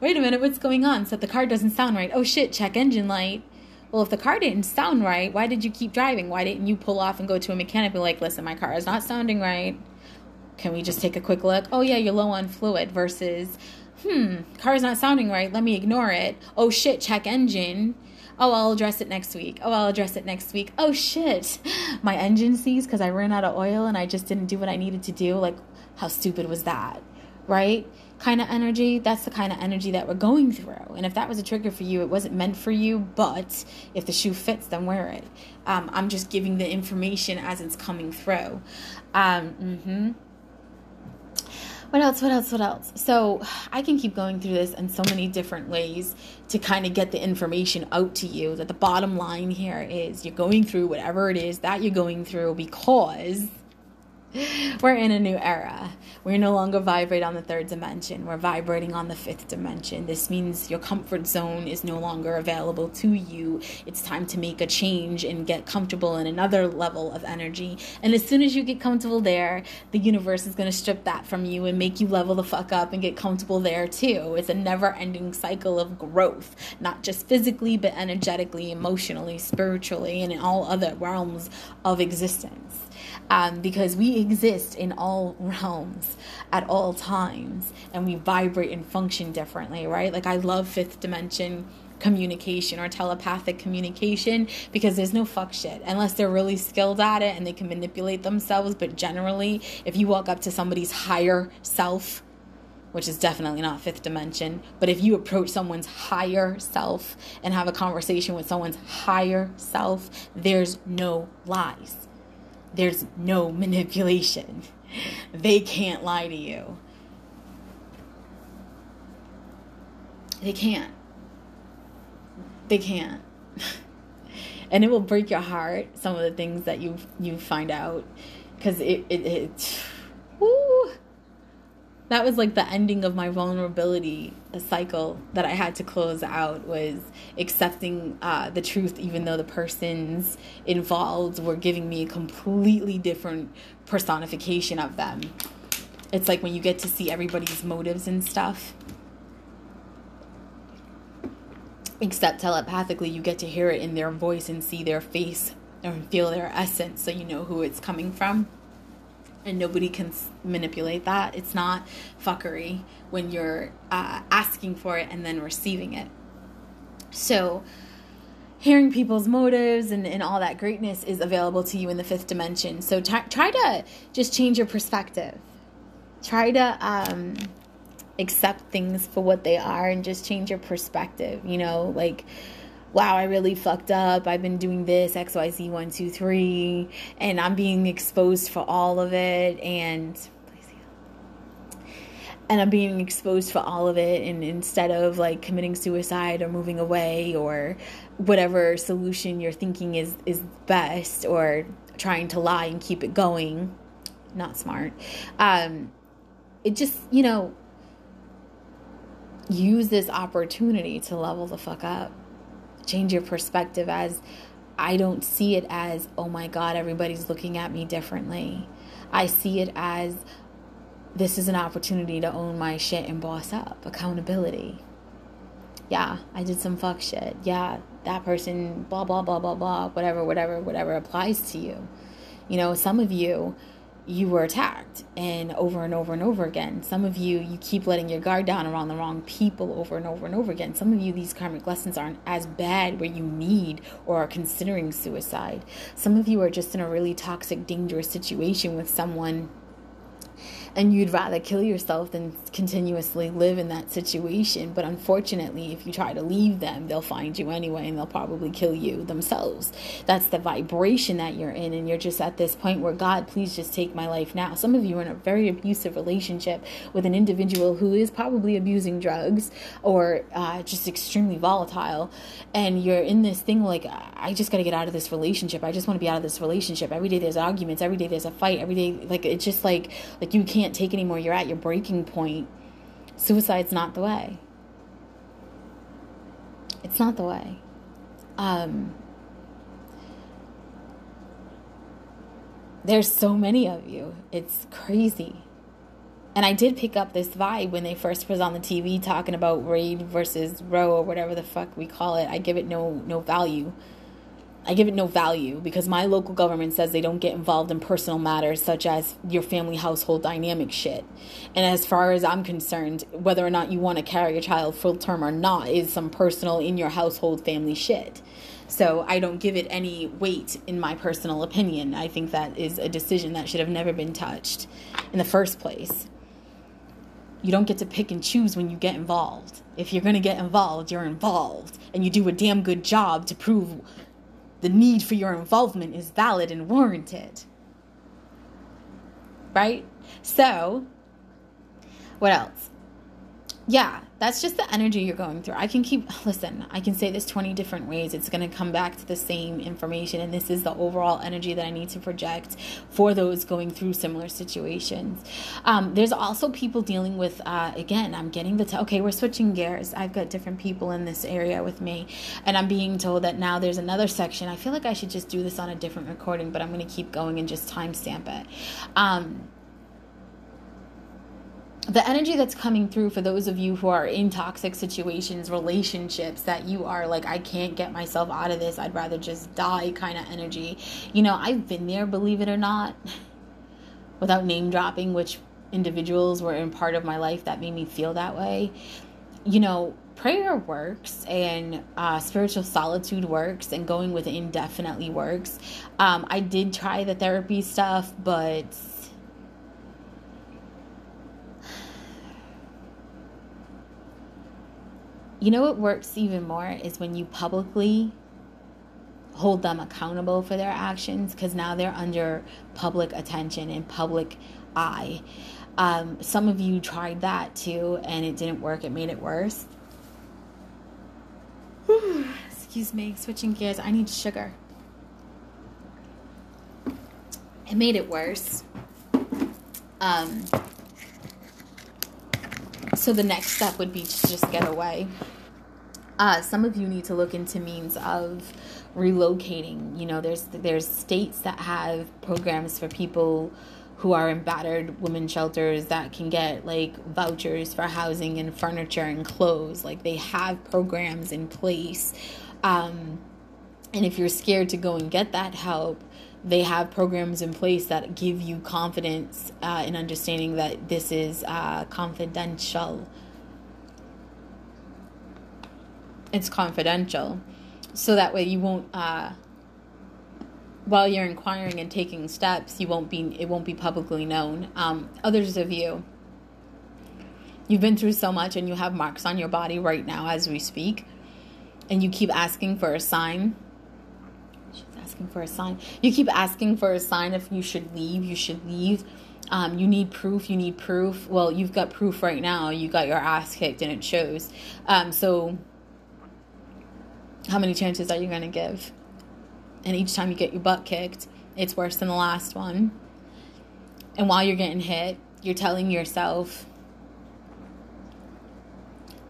Wait a minute, what's going on? So the car doesn't sound right. Oh, shit, check engine light. Well, if the car didn't sound right, why did you keep driving? Why didn't you pull off and go to a mechanic and be like, listen, my car is not sounding right. Can we just take a quick look? Oh, yeah, you're low on fluid versus, hmm, car's not sounding right. Let me ignore it. Oh, shit, check engine. Oh, I'll address it next week. Oh, I'll address it next week. Oh, shit. My engine seized because I ran out of oil and I just didn't do what I needed to do. Like, how stupid was that? Right? Kind of energy. That's the kind of energy that we're going through. And if that was a trigger for you, it wasn't meant for you. But if the shoe fits, then wear it. Um, I'm just giving the information as it's coming through. Um, mm-hmm. What else, what else, what else? So I can keep going through this in so many different ways to kind of get the information out to you that the bottom line here is you're going through whatever it is that you're going through because we're in a new era. We're no longer vibrating on the third dimension. We're vibrating on the fifth dimension. This means your comfort zone is no longer available to you. It's time to make a change and get comfortable in another level of energy. And as soon as you get comfortable there, the universe is going to strip that from you and make you level the fuck up and get comfortable there too. It's a never-ending cycle of growth, not just physically, but energetically, emotionally, spiritually, and in all other realms of existence. Um, because we exist in all realms at all times and we vibrate and function differently, right? Like I love fifth dimension communication or telepathic communication because there's no fuck shit unless they're really skilled at it and they can manipulate themselves. But generally, if you walk up to somebody's higher self, which is definitely not fifth dimension, but if you approach someone's higher self and have a conversation with someone's higher self, there's no lies. There's no manipulation. They can't lie to you. They can't. They can't. And it will break your heart, some of the things that you you find out. Because it, it, it woo, that was like the ending of my vulnerability cycle that I had to close out was accepting uh, the truth, even though the persons involved were giving me a completely different personification of them. It's like when you get to see everybody's motives and stuff. Except telepathically, you get to hear it in their voice and see their face and feel their essence so you know who it's coming from. And nobody can manipulate that. It's not fuckery when you're uh, asking for it and then receiving it. So hearing people's motives and, and all that greatness is available to you in the fifth dimension. So t- try to just change your perspective. Try to um, accept things for what they are and just change your perspective. You know, like, wow, I really fucked up. I've been doing this, X Y Z, one, two, three, and I'm being exposed for all of it, and and I'm being exposed for all of it, and instead of, like, committing suicide or moving away or whatever solution you're thinking is, is best or trying to lie and keep it going, not smart, um, it just, you know, use this opportunity to level the fuck up. Change your perspective as I don't see it as, oh my God, everybody's looking at me differently. I see it as this is an opportunity to own my shit and boss up. Accountability. Yeah, I did some fuck shit. Yeah, that person, blah, blah, blah, blah, blah, whatever, whatever, whatever applies to you. You know, some of you, you were attacked and over and over and over again. Some of you, you keep letting your guard down around the wrong people over and over and over again. Some of you, these karmic lessons aren't as bad where you need or are considering suicide. Some of you are just in a really toxic, dangerous situation with someone and you'd rather kill yourself than continuously live in that situation. But unfortunately, if you try to leave them, they'll find you anyway, and they'll probably kill you themselves. That's the vibration that you're in. And you're just at this point where, God, please just take my life now. Some of you are in a very abusive relationship with an individual who is probably abusing drugs or uh, just extremely volatile. And you're in this thing like, I just got to get out of this relationship. I just want to be out of this relationship. Every day there's arguments. Every day there's a fight. Every day, like, it's just like, like you can't take anymore. You're at your breaking point. Suicide's not the way. It's not the way. Um, there's so many of you. It's crazy. And I did pick up this vibe when they first was on the T V talking about raid versus row or whatever the fuck we call it. I give it no no value. I give it no value because my local government says they don't get involved in personal matters such as your family household dynamic shit. And as far as I'm concerned, whether or not you want to carry a child full term or not is some personal in your household family shit. So I don't give it any weight in my personal opinion. I think that is a decision that should have never been touched in the first place. You don't get to pick and choose when you get involved. If you're going to get involved, you're involved. And you do a damn good job to prove the need for your involvement is valid and warranted. Right? So, what else? Yeah, that's just the energy you're going through. I can keep, listen, I can say this twenty different ways. It's going to come back to the same information. And this is the overall energy that I need to project for those going through similar situations. Um, there's also people dealing with, uh, again, I'm getting the, t- okay, we're switching gears. I've got different people in this area with me. And I'm being told that now there's another section. I feel like I should just do this on a different recording, but I'm going to keep going and just timestamp it. Um, The energy that's coming through for those of you who are in toxic situations, relationships that you are like, I can't get myself out of this. I'd rather just die kind of energy. You know, I've been there, believe it or not, without name dropping which individuals were in part of my life that made me feel that way. You know, prayer works and uh, spiritual solitude works and going within definitely works. Um, I did try the therapy stuff, but you know what works even more is when you publicly hold them accountable for their actions, because now they're under public attention and public eye. Um, some of you tried that too, and it didn't work. It made it worse. Whew. Excuse me. Switching gears. I need sugar. It made it worse. Um... So the next step would be to just get away. Uh, some of you need to look into means of relocating. You know, there's there's states that have programs for people who are in battered women shelters that can get, like, vouchers for housing and furniture and clothes. Like, they have programs in place. Um, and if you're scared to go and get that help, they have programs in place that give you confidence uh, in understanding that this is uh, confidential. It's confidential. So that way you won't, uh, while you're inquiring and taking steps, you won't be, it won't be publicly known. Um, others of you, you've been through so much and you have marks on your body right now as we speak. And you keep asking for a sign. Asking for a sign. You keep asking for a sign if you should leave, you should leave. Um, you need proof, you need proof. Well, you've got proof right now. You got your ass kicked and it shows. Um, so how many chances are you going to give? And each time you get your butt kicked, it's worse than the last one. And while you're getting hit, you're telling yourself,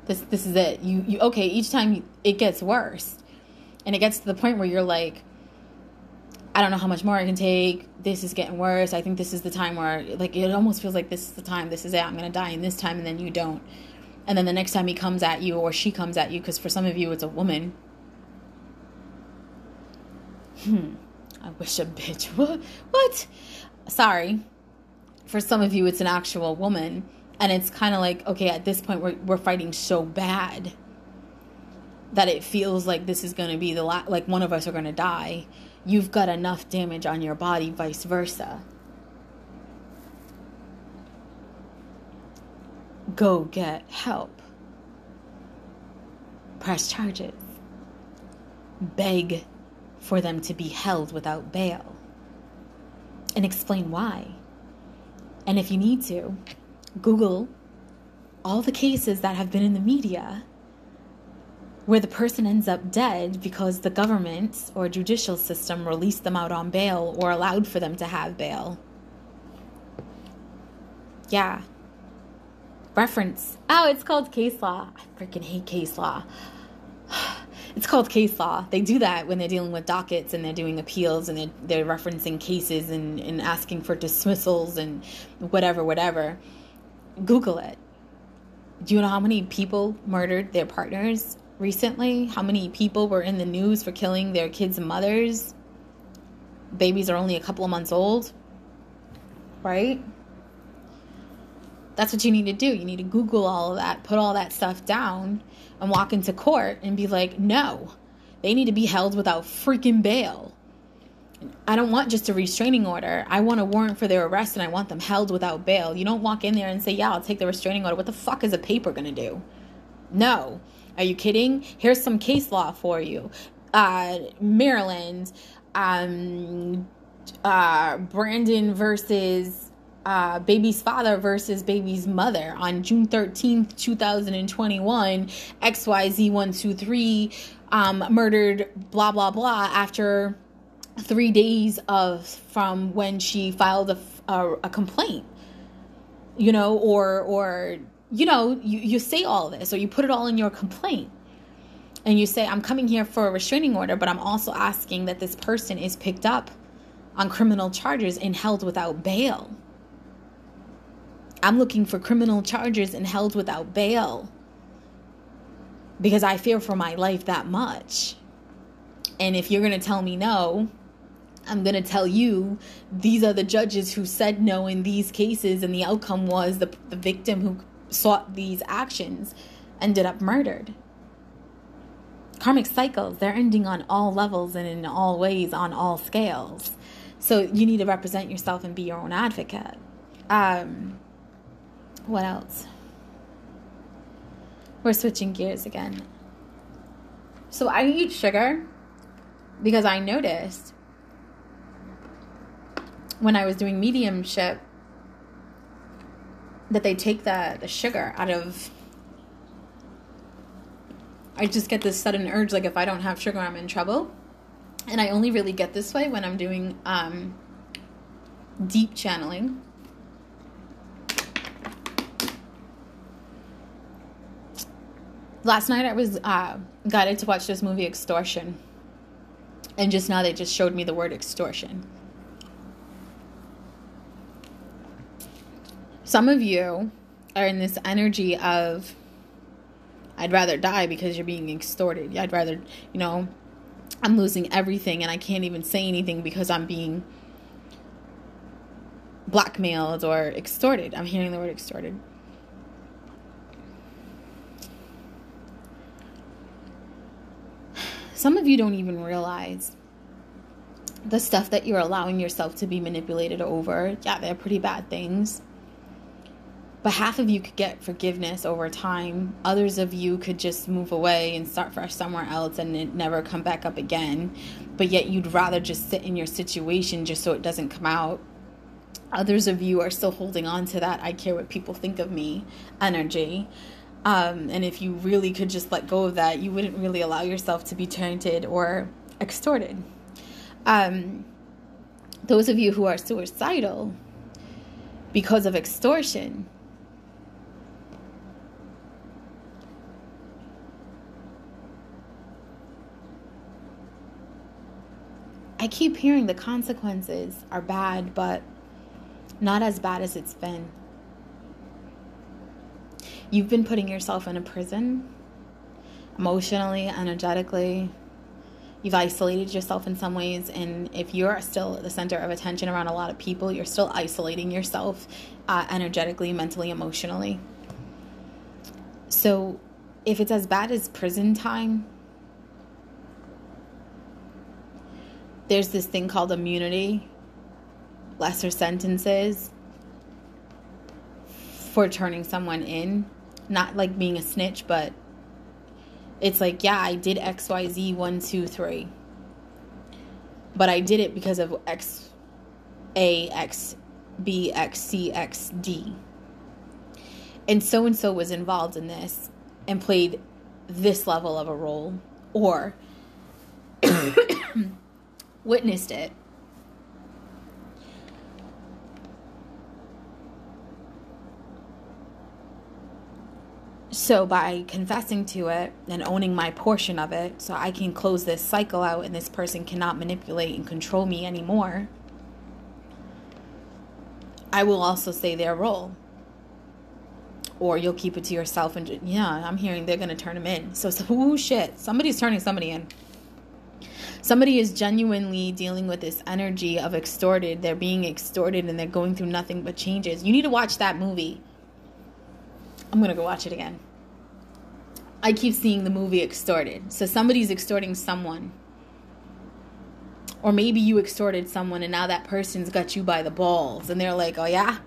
This this is it. You, you okay, each time you, it gets worse. And it gets to the point where you're like, I don't know how much more I can take. This is getting worse. I think this is the time where, like, it almost feels like this is the time. This is it. I'm going to die in this time. And then you don't. And then the next time he comes at you or she comes at you, because for some of you it's a woman. Hmm. I wish a bitch. What? What? Sorry. For some of you it's an actual woman. And it's kind of like, okay, at this point we're, we're fighting so bad that it feels like this is going to be the last, like one of us are going to die. You've got enough damage on your body, vice versa. Go get help. Press charges. Beg for them to be held without bail. And explain why. And if you need to, Google all the cases that have been in the media where the person ends up dead because the government or judicial system released them out on bail or allowed for them to have bail. Yeah. Reference. Oh, it's called case law. I freaking hate case law. It's called case law. They do that when they're dealing with dockets and they're doing appeals and they're, they're referencing cases and, and asking for dismissals and whatever, whatever. Google it. Do you know how many people murdered their partners recently? How many people were in the news for killing their kids' mothers? Babies are only a couple of months old, right? That's what you need to do. You need to Google all of that, put all that stuff down, and walk into court and be like, no, they need to be held without freaking bail. I don't want just a restraining order. I want a warrant for their arrest, and I want them held without bail. You don't walk in there and say, yeah, I'll take the restraining order. What the fuck is a paper going to do? No. Are you kidding? Here's some case law for you. Uh, Maryland, um, uh, Brandon versus uh, baby's father versus baby's mother on June thirteenth, two thousand twenty-one, X Y Z one two three um, murdered blah, blah, blah after three days of from when she filed a, a, a complaint, you know, or, or, you know, you, you say all this or you put it all in your complaint and you say, I'm coming here for a restraining order, but I'm also asking that this person is picked up on criminal charges and held without bail. I'm looking for criminal charges and held without bail because I fear for my life that much. And if you're going to tell me no, I'm going to tell you these are the judges who said no in these cases, and the outcome was the, the victim who sought these actions ended up murdered. Karmic cycles, they're ending on all levels and in all ways, on all scales. So you need to represent yourself and be your own advocate. Um, what else? We're switching gears again. So I eat sugar because I noticed when I was doing mediumship that they take the, the sugar out of, I just get this sudden urge, like if I don't have sugar, I'm in trouble. And I only really get this way when I'm doing um, deep channeling. Last night I was uh, guided to watch this movie Extortion. And just now they just showed me the word extortion. Some of you are in this energy of, I'd rather die because you're being extorted. I'd rather, you know, I'm losing everything and I can't even say anything because I'm being blackmailed or extorted. I'm hearing the word extorted. Some of you don't even realize the stuff that you're allowing yourself to be manipulated over. Yeah, they're pretty bad things. But half of you could get forgiveness over time. Others of you could just move away and start fresh somewhere else and it never come back up again. But yet you'd rather just sit in your situation just so it doesn't come out. Others of you are still holding on to that I care what people think of me energy. Um, and if you really could just let go of that, you wouldn't really allow yourself to be tainted or extorted. Um, those of you who are suicidal because of extortion, I keep hearing the consequences are bad, but not as bad as it's been. You've been putting yourself in a prison, emotionally, energetically. You've isolated yourself in some ways, and if you're still the center of attention around a lot of people, you're still isolating yourself uh, energetically, mentally, emotionally. So if it's as bad as prison time, there's this thing called immunity, lesser sentences for turning someone in. Not like being a snitch, but it's like, yeah, I did X, Y, Z, one, two, three. But I did it because of X, A, X, B, X, C, X, D. And so-and-so was involved in this and played this level of a role, or witnessed it. So by confessing to it and owning my portion of it, so I can close this cycle out and this person cannot manipulate and control me anymore, I will also say their role. Or you'll keep it to yourself and, yeah, I'm hearing they're going to turn him in. So, so ooh, shit, somebody's turning somebody in. Somebody is genuinely dealing with this energy of extorted. They're being extorted and they're going through nothing but changes. You need to watch that movie. I'm going to go watch it again. I keep seeing the movie Extorted. So somebody's extorting someone. Or maybe you extorted someone and now that person's got you by the balls. And they're like, oh yeah?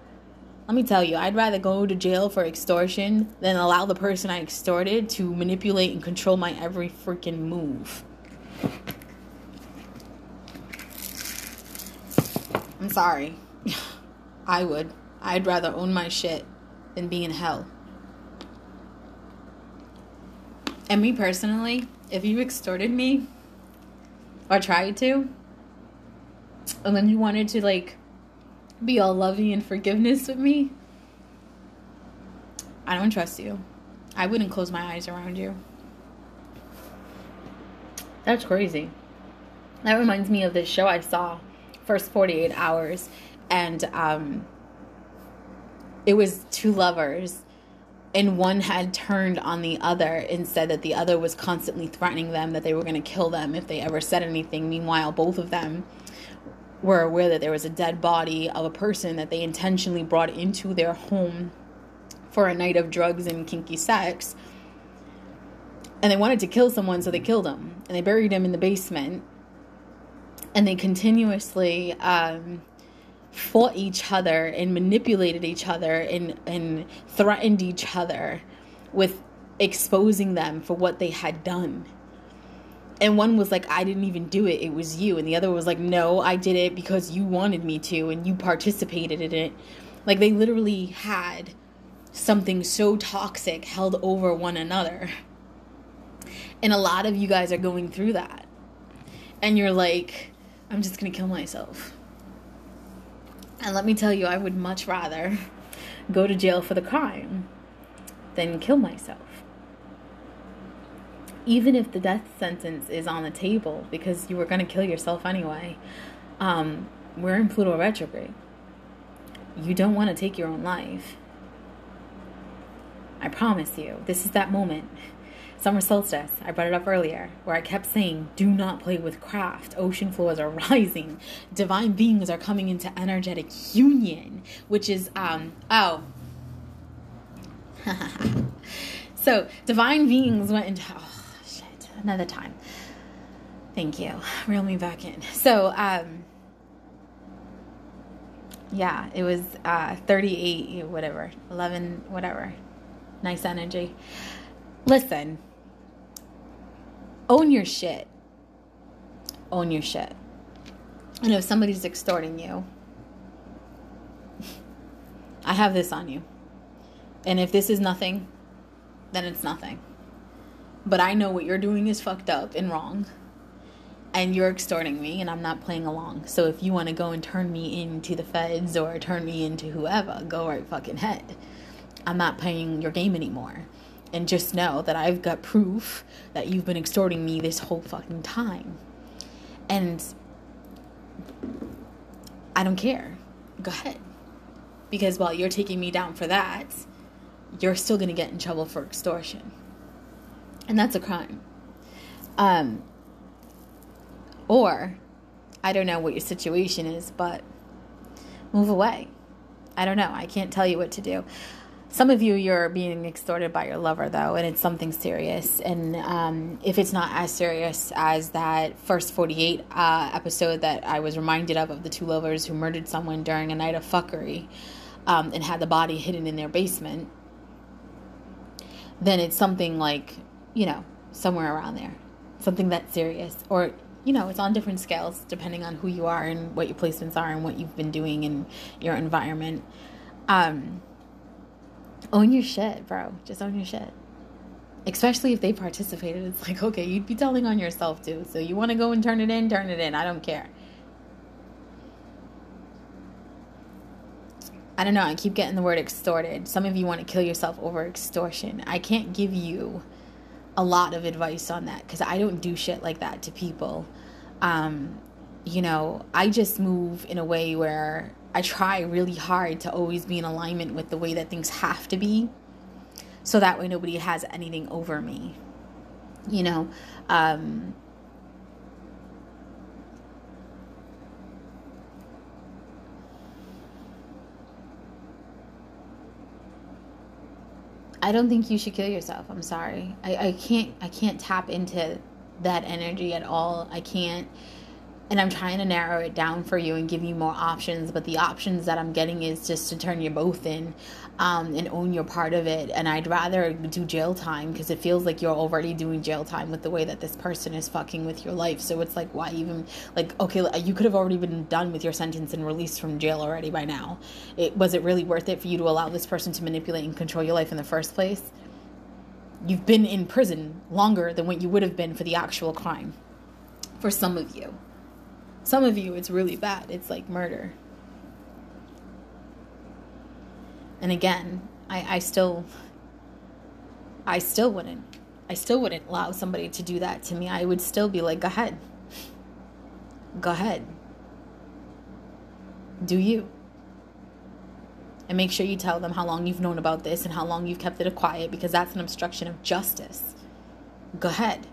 Let me tell you, I'd rather go to jail for extortion than allow the person I extorted to manipulate and control my every freaking move. I'm sorry. I would. I'd rather own my shit than be in hell. And me personally, if you extorted me or tried to, and then you wanted to like be all loving and forgiveness with me, I don't trust you. I wouldn't close my eyes around you. That's crazy. That reminds me of this show I saw, First forty-eight Hours, and um, it was two lovers, and one had turned on the other and said that the other was constantly threatening them, that they were going to kill them if they ever said anything. Meanwhile, both of them were aware that there was a dead body of a person that they intentionally brought into their home for a night of drugs and kinky sex. And they wanted to kill someone, so they killed him. And they buried him in the basement. And they continuously um, fought each other and manipulated each other and, and threatened each other with exposing them for what they had done. And one was like, I didn't even do it. It was you. And the other was like, no, I did it because you wanted me to and you participated in it. Like, they literally had something so toxic held over one another. And a lot of you guys are going through that. And you're like, I'm just going to kill myself. And let me tell you, I would much rather go to jail for the crime than kill myself. Even if the death sentence is on the table, because you were going to kill yourself anyway, um, we're in Pluto retrograde. You don't want to take your own life. I promise you, this is that moment. Summer solstice, I brought it up earlier, where I kept saying, do not play with craft. Ocean floors are rising. Divine beings are coming into energetic union, which is, um, oh. So, divine beings went into, oh, shit, another time. Thank you. Reel me back in. So, um, yeah, it was uh, thirty-eight, whatever, eleven, whatever. Nice energy. Listen, own your shit. Own your shit. And if somebody's extorting you, I have this on you. And if this is nothing, then it's nothing. But I know what you're doing is fucked up and wrong. And you're extorting me and I'm not playing along. So if you want to go and turn me into the feds or turn me into whoever, go right fucking ahead. I'm not playing your game anymore. And just know that I've got proof that you've been extorting me this whole fucking time. And I don't care. Go ahead. Because while you're taking me down for that, you're still going to get in trouble for extortion. And that's a crime. Um, or, I don't know what your situation is, but move away. I don't know. I can't tell you what to do. Some of you, you're being extorted by your lover, though, and it's something serious. And um, if it's not as serious as that First forty-eight uh, episode that I was reminded of, of the two lovers who murdered someone during a night of fuckery um, and had the body hidden in their basement, then it's something like, you know, somewhere around there. Something that's serious. Or, you know, it's on different scales depending on who you are and what your placements are and what you've been doing in your environment. Um... Own your shit, bro. Just own your shit. Especially if they participated. It's like, okay, you'd be telling on yourself, too. So you want to go and turn it in? Turn it in. I don't care. I don't know. I keep getting the word extorted. Some of you want to kill yourself over extortion. I can't give you a lot of advice on that because I don't do shit like that to people. Um, you know, I just move in a way where I try really hard to always be in alignment with the way that things have to be. So that way nobody has anything over me. You know, um, I don't think you should kill yourself. I'm sorry. I, I can't, I can't tap into that energy at all. I can't. And I'm trying to narrow it down for you and give you more options. But the options that I'm getting is just to turn you both in um, and own your part of it. And I'd rather do jail time because it feels like you're already doing jail time with the way that this person is fucking with your life. So it's like, why even, like, okay, you could have already been done with your sentence and released from jail already by now. It, was it really worth it for you to allow this person to manipulate and control your life in the first place? You've been in prison longer than what you would have been for the actual crime. For some of you. Some of you, it's really bad. It's like murder. And again, I, I still, I still wouldn't, I still wouldn't allow somebody to do that to me. I would still be like, go ahead, go ahead, do you. And make sure you tell them how long you've known about this and how long you've kept it quiet because that's an obstruction of justice. Go ahead.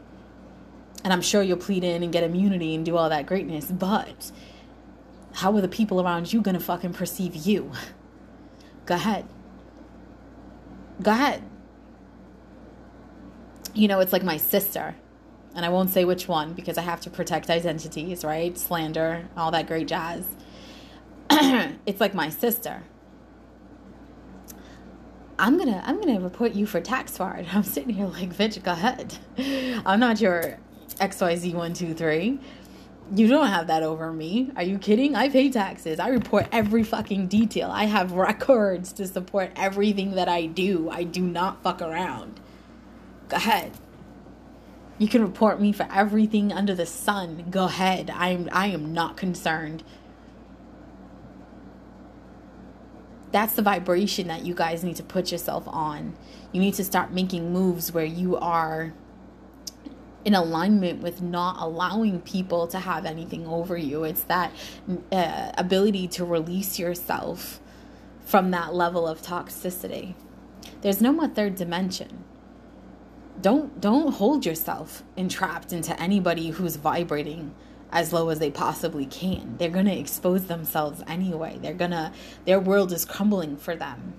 And I'm sure you'll plead in and get immunity and do all that greatness. But how are the people around you going to fucking perceive you? Go ahead. Go ahead. You know, it's like my sister. And I won't say which one because I have to protect identities, right? Slander, all that great jazz. It's like my sister. I'm going to I'm gonna report you for tax fraud. I'm sitting here like, bitch, go ahead. I'm not your X Y Z one two three. You don't have that over me. Are you kidding? I pay taxes. I report every fucking detail. I have records to support everything that I do. I do not fuck around. Go ahead. You can report me for everything under the sun. Go ahead. I am I am not concerned. That's the vibration that you guys need to put yourself on. You need to start making moves where you are in alignment with not allowing people to have anything over you. It's that uh, ability to release yourself from that level of toxicity. There's no more third dimension. Don't don't hold yourself entrapped into anybody who's vibrating as low as they possibly can. They're going to expose themselves anyway. They're going to, their world is crumbling for them.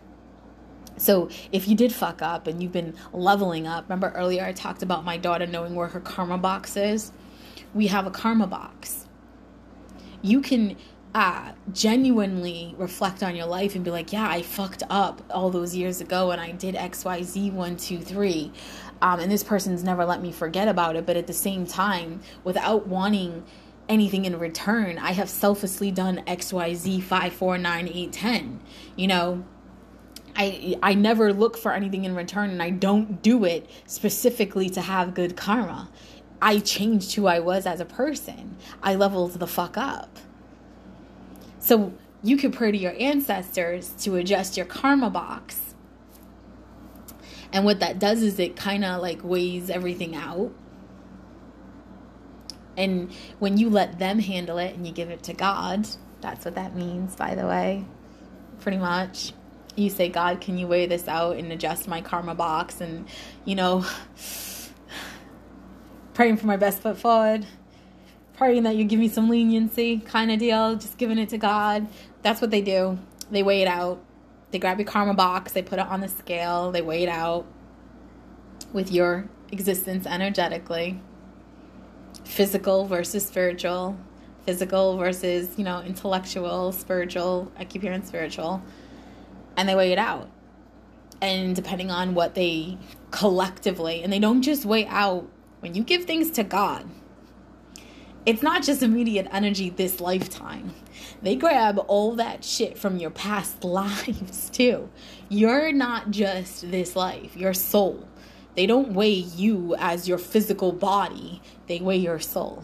So if you did fuck up and you've been leveling up, remember earlier I talked about my daughter knowing where her karma box is? We have a karma box. You can uh, genuinely reflect on your life and be like, yeah, I fucked up all those years ago and I did X Y Z one two three. Um, and this person's never let me forget about it. But at the same time, without wanting anything in return, I have selflessly done X Y Z five four nine eight ten, you know? I I never look for anything in return, and I don't do it specifically to have good karma. I changed who I was as a person. I leveled the fuck up. So you could pray to your ancestors to adjust your karma box. And what that does is it kind of like weighs everything out. And when you let them handle it and you give it to God, that's what that means, by the way, pretty much. You say, God, can you weigh this out and adjust my karma box? And, you know, praying for my best foot forward, praying that you give me some leniency kind of deal, just giving it to God. That's what they do. They weigh it out. They grab your karma box. They put it on the scale. They weigh it out with your existence energetically. Physical versus spiritual. Physical versus, you know, intellectual, spiritual. I keep hearing spiritual. And they weigh it out. And depending on what they collectively, and they don't just weigh out. When you give things to God, it's not just immediate energy this lifetime. They grab all that shit from your past lives too. You're not just this life, your soul. They don't weigh you as your physical body. They weigh your soul.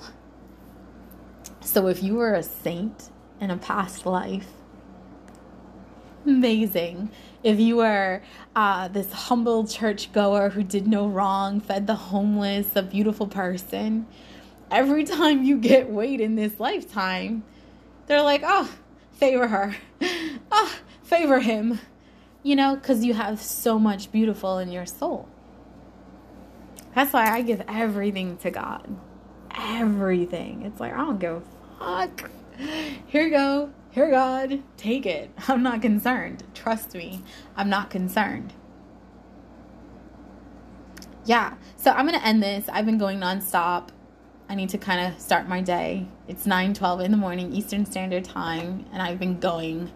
So if you were a saint in a past life, amazing. If you were uh, this humble churchgoer who did no wrong, fed the homeless, a beautiful person, every time you get weighed in this lifetime, they're like, oh, favor her. Oh, favor him. You know, because you have so much beautiful in your soul. That's why I give everything to God. Everything. It's like, I don't give a fuck. Here you go. Here, God, take it. I'm not concerned. Trust me. I'm not concerned. Yeah. So I'm going to end this. I've been going nonstop. I need to kind of start my day. It's nine twelve in the morning Eastern Standard Time, and I've been going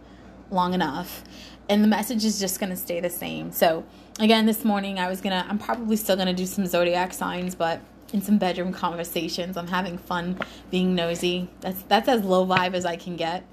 long enough. And the message is just going to stay the same. So again, this morning I was going to, I'm probably still going to do some zodiac signs, but in some bedroom conversations. I'm having fun being nosy. That's, that's as low vibe as I can get.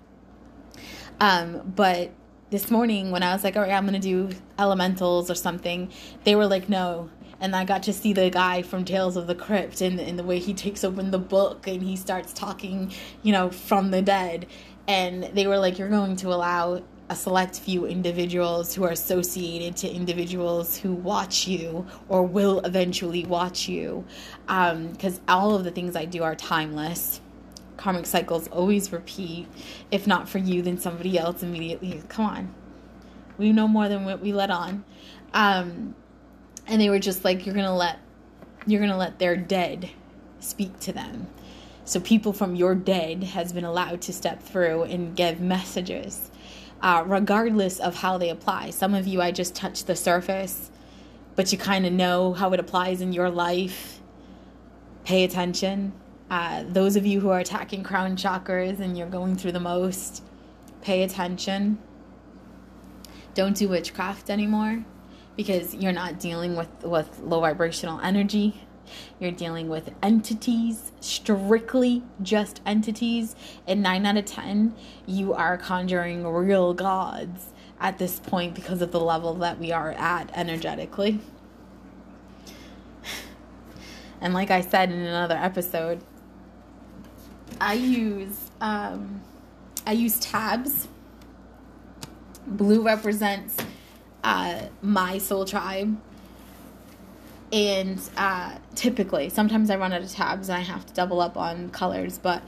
Um, but this morning when I was like, all right, I'm going to do elementals or something, they were like, no. And I got to see the guy from Tales of the Crypt and, and the way he takes open the book and he starts talking, you know, from the dead. And they were like, you're going to allow a select few individuals who are associated to individuals who watch you or will eventually watch you. Um, because all of the things I do are timeless. Karmic cycles always repeat. If not for you, then somebody else immediately. Come on. We know more than what we let on. Um, and they were just like, you're going to let, you're going to let their dead speak to them. So people from your dead has been allowed to step through and give messages, uh, regardless of how they apply. Some of you, I just touched the surface, but you kind of know how it applies in your life. Pay attention. Uh, those of you who are attacking crown chakras and you're going through the most, pay attention. Don't do witchcraft anymore because you're not dealing with, with low vibrational energy. You're dealing with entities, strictly just entities. And nine out of ten, you are conjuring real gods at this point because of the level that we are at energetically. And like I said in another episode, I use um, I use tabs. Blue represents uh, my soul tribe. And uh, typically, sometimes I run out of tabs and I have to double up on colors. But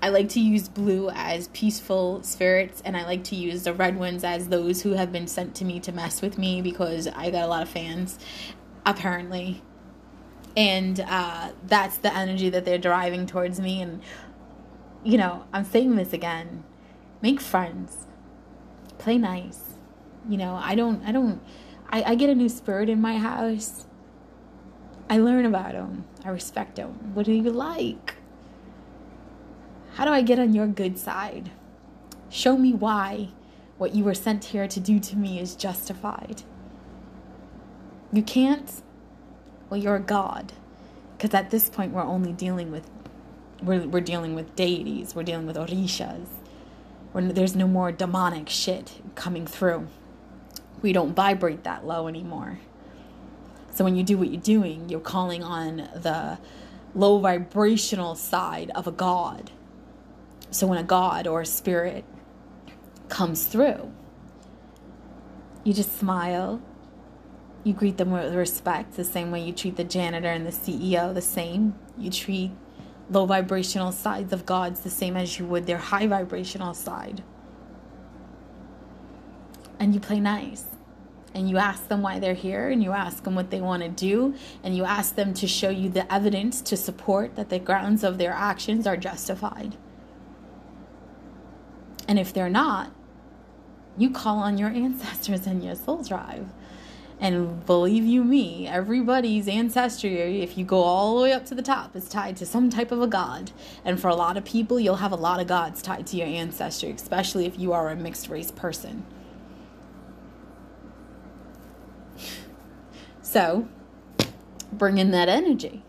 I like to use blue as peaceful spirits. And I like to use the red ones as those who have been sent to me to mess with me. Because I got a lot of fans, apparently. And uh, that's the energy that they're driving towards me. And, you know, I'm saying this again. Make friends. Play nice. You know, I don't, I don't, I, I get a new spirit in my house. I learn about them. I respect them. What do you like? How do I get on your good side? Show me why what you were sent here to do to me is justified. You can't. Well, you're a god, because at this point we're only dealing with, we're we're dealing with deities, we're dealing with orishas. We're, there's no more demonic shit coming through. We don't vibrate that low anymore. So when you do what you're doing, you're calling on the low vibrational side of a god. So when a god or a spirit comes through, you just smile. You greet them with respect, the same way you treat the janitor and the C E O, the same. You treat low vibrational sides of gods the same as you would their high vibrational side. And you play nice. And you ask them why they're here, and you ask them what they want to do, and you ask them to show you the evidence to support that the grounds of their actions are justified. And if they're not, you call on your ancestors and your soul tribe. And believe you me, everybody's ancestry, if you go all the way up to the top, is tied to some type of a god. And for a lot of people, you'll have a lot of gods tied to your ancestry, especially if you are a mixed race person. So, bring in that energy.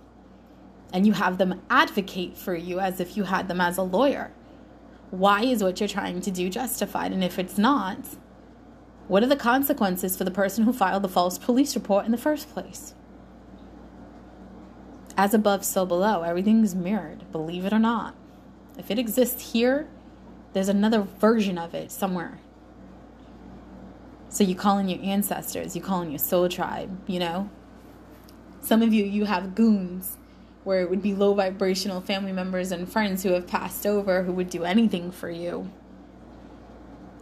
And you have them advocate for you as if you had them as a lawyer. Why is what you're trying to do justified? And if it's not, what are the consequences for the person who filed the false police report in the first place? As above, so below. Everything's mirrored, believe it or not. If it exists here, there's another version of it somewhere. So you call in your ancestors, you call in your soul tribe, you know? Some of you, you have goons, where it would be low vibrational family members and friends who have passed over, who would do anything for you.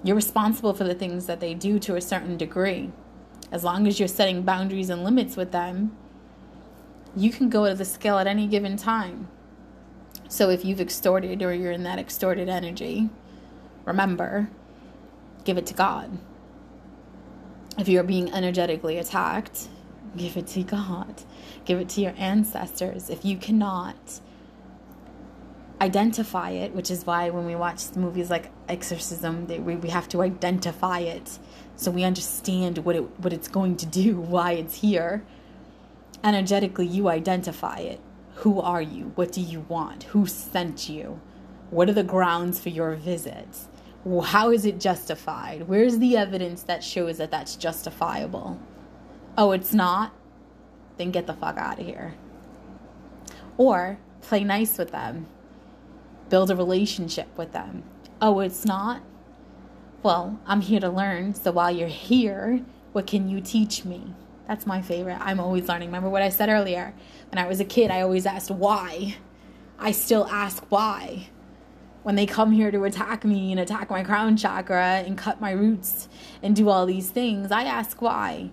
You're responsible for the things that they do to a certain degree. As long as you're setting boundaries and limits with them, you can go to the scale at any given time. So if you've extorted, or you're in that extorted energy, remember, give it to God. If you're being energetically attacked, give it to God. Give it to your ancestors. If you cannot identify it, which is why when we watch movies like Exorcism, they, we, we have to identify it so we understand what, it, what it's going to do, why it's here. Energetically, you identify it. Who are you? What do you want? Who sent you? What are the grounds for your visits? How is it justified? Where's the evidence that shows that that's justifiable? Oh, it's not? Then get the fuck out of here. Or play nice with them. Build a relationship with them. Oh, it's not? Well, I'm here to learn. So while you're here, what can you teach me? That's my favorite. I'm always learning. Remember what I said earlier? When I was a kid, I always asked why. I still ask why. When they come here to attack me and attack my crown chakra and cut my roots and do all these things, I ask why.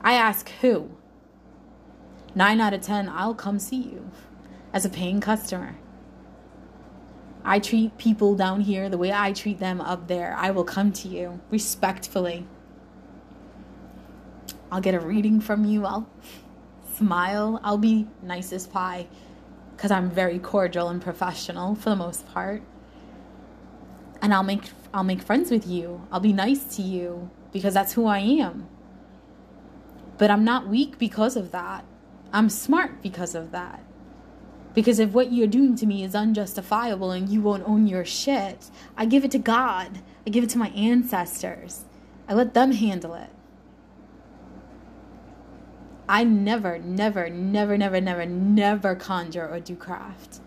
I ask who. Nine out of ten, I'll come see you as a paying customer. I treat people down here the way I treat them up there. I will come to you respectfully. I'll get a reading from you. I'll smile. I'll be nice as pie. Because I'm very cordial and professional for the most part. And I'll make I'll make friends with you. I'll be nice to you because that's who I am. But I'm not weak because of that. I'm smart because of that. Because if what you're doing to me is unjustifiable and you won't own your shit, I give it to God. I give it to my ancestors. I let them handle it. I never, never, never, never, never, never conjure or do craft.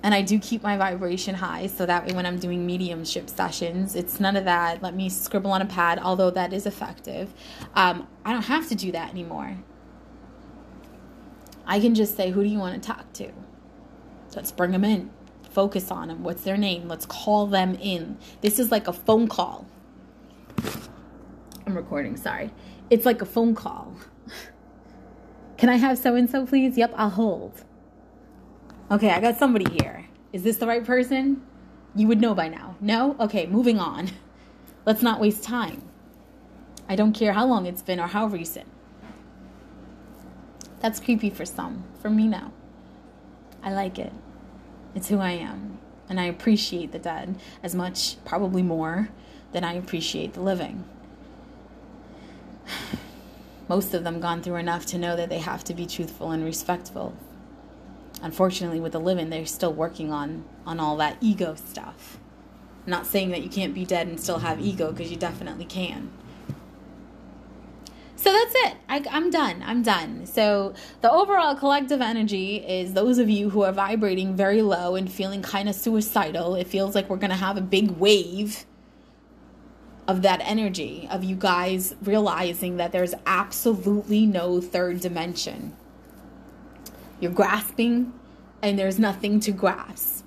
And I do keep my vibration high, so that way when I'm doing mediumship sessions, it's none of that. Let me scribble on a pad, although that is effective. Um, I don't have to do that anymore. I can just say, who do you want to talk to? Let's bring them in. Focus on them. What's their name? Let's call them in. This is like a phone call. I'm recording, sorry. It's like a phone call. Can I have so-and-so, please? Yep, I'll hold. Okay, I got somebody here. Is this the right person? You would know by now. No? Okay, moving on. Let's not waste time. I don't care how long it's been or how recent. That's creepy for some. For me, no. I like it. It's who I am. And I appreciate the dead as much, probably more, than I appreciate the living. Most of them gone through enough to know that they have to be truthful and respectful. Unfortunately, with the living, they're still working on, on all that ego stuff. I'm not saying that you can't be dead and still have ego, because you definitely can. So that's it. I, I'm done. I'm done. So the overall collective energy is those of you who are vibrating very low and feeling kind of suicidal. It feels like we're going to have a big wave of that energy, of you guys realizing that there's absolutely no third dimension. You're grasping and there's nothing to grasp.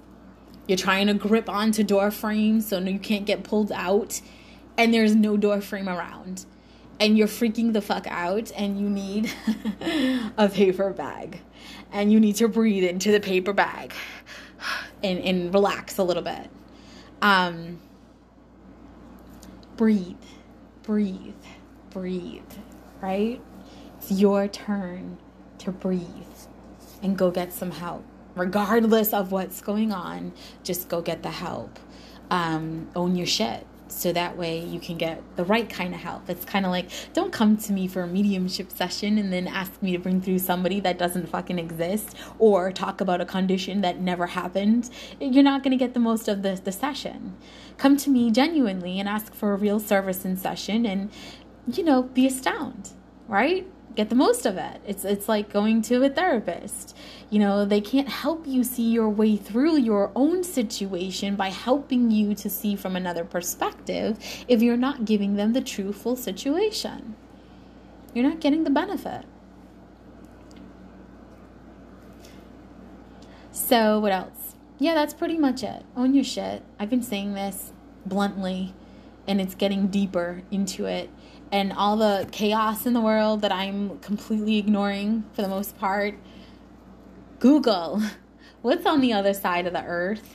You're trying to grip onto door frames so you can't get pulled out, and there's no door frame around. And you're freaking the fuck out, and you need a paper bag. And you need to breathe into the paper bag and, and relax a little bit. Um, breathe, breathe, breathe, right? It's your turn to breathe and go get some help. Regardless of what's going on, just go get the help. Um, own your shit. So that way you can get the right kind of help. It's kind of like, don't come to me for a mediumship session and then ask me to bring through somebody that doesn't fucking exist or talk about a condition that never happened. You're not going to get the most of the, the session. Come to me genuinely and ask for a real service in session and, you know, be astounded, right? Get the most of it. It's it's like going to a therapist. You know, they can't help you see your way through your own situation by helping you to see from another perspective if you're not giving them the true full situation. You're not getting the benefit. So what else? Yeah, that's pretty much it. Own your shit. I've been saying this bluntly, and it's getting deeper into it. And all the chaos in the world that I'm completely ignoring for the most part. Google, what's on the other side of the earth?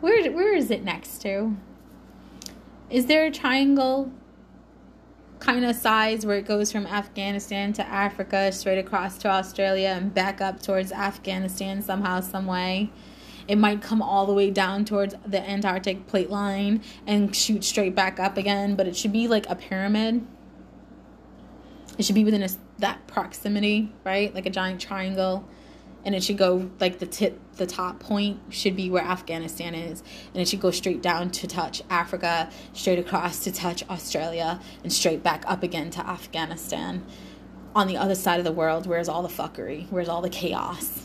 Where where is it next to? Is there a triangle kind of size where it goes from Afghanistan to Africa, straight across to Australia, and back up towards Afghanistan somehow, some way? It might come all the way down towards the Antarctic plate line and shoot straight back up again, but it should be like a pyramid. It should be within a, that proximity, right? Like a giant triangle. And it should go like the tip, the top point should be where Afghanistan is. And it should go straight down to touch Africa, straight across to touch Australia, and straight back up again to Afghanistan. On the other side of the world, where's all the fuckery? Where's all the chaos?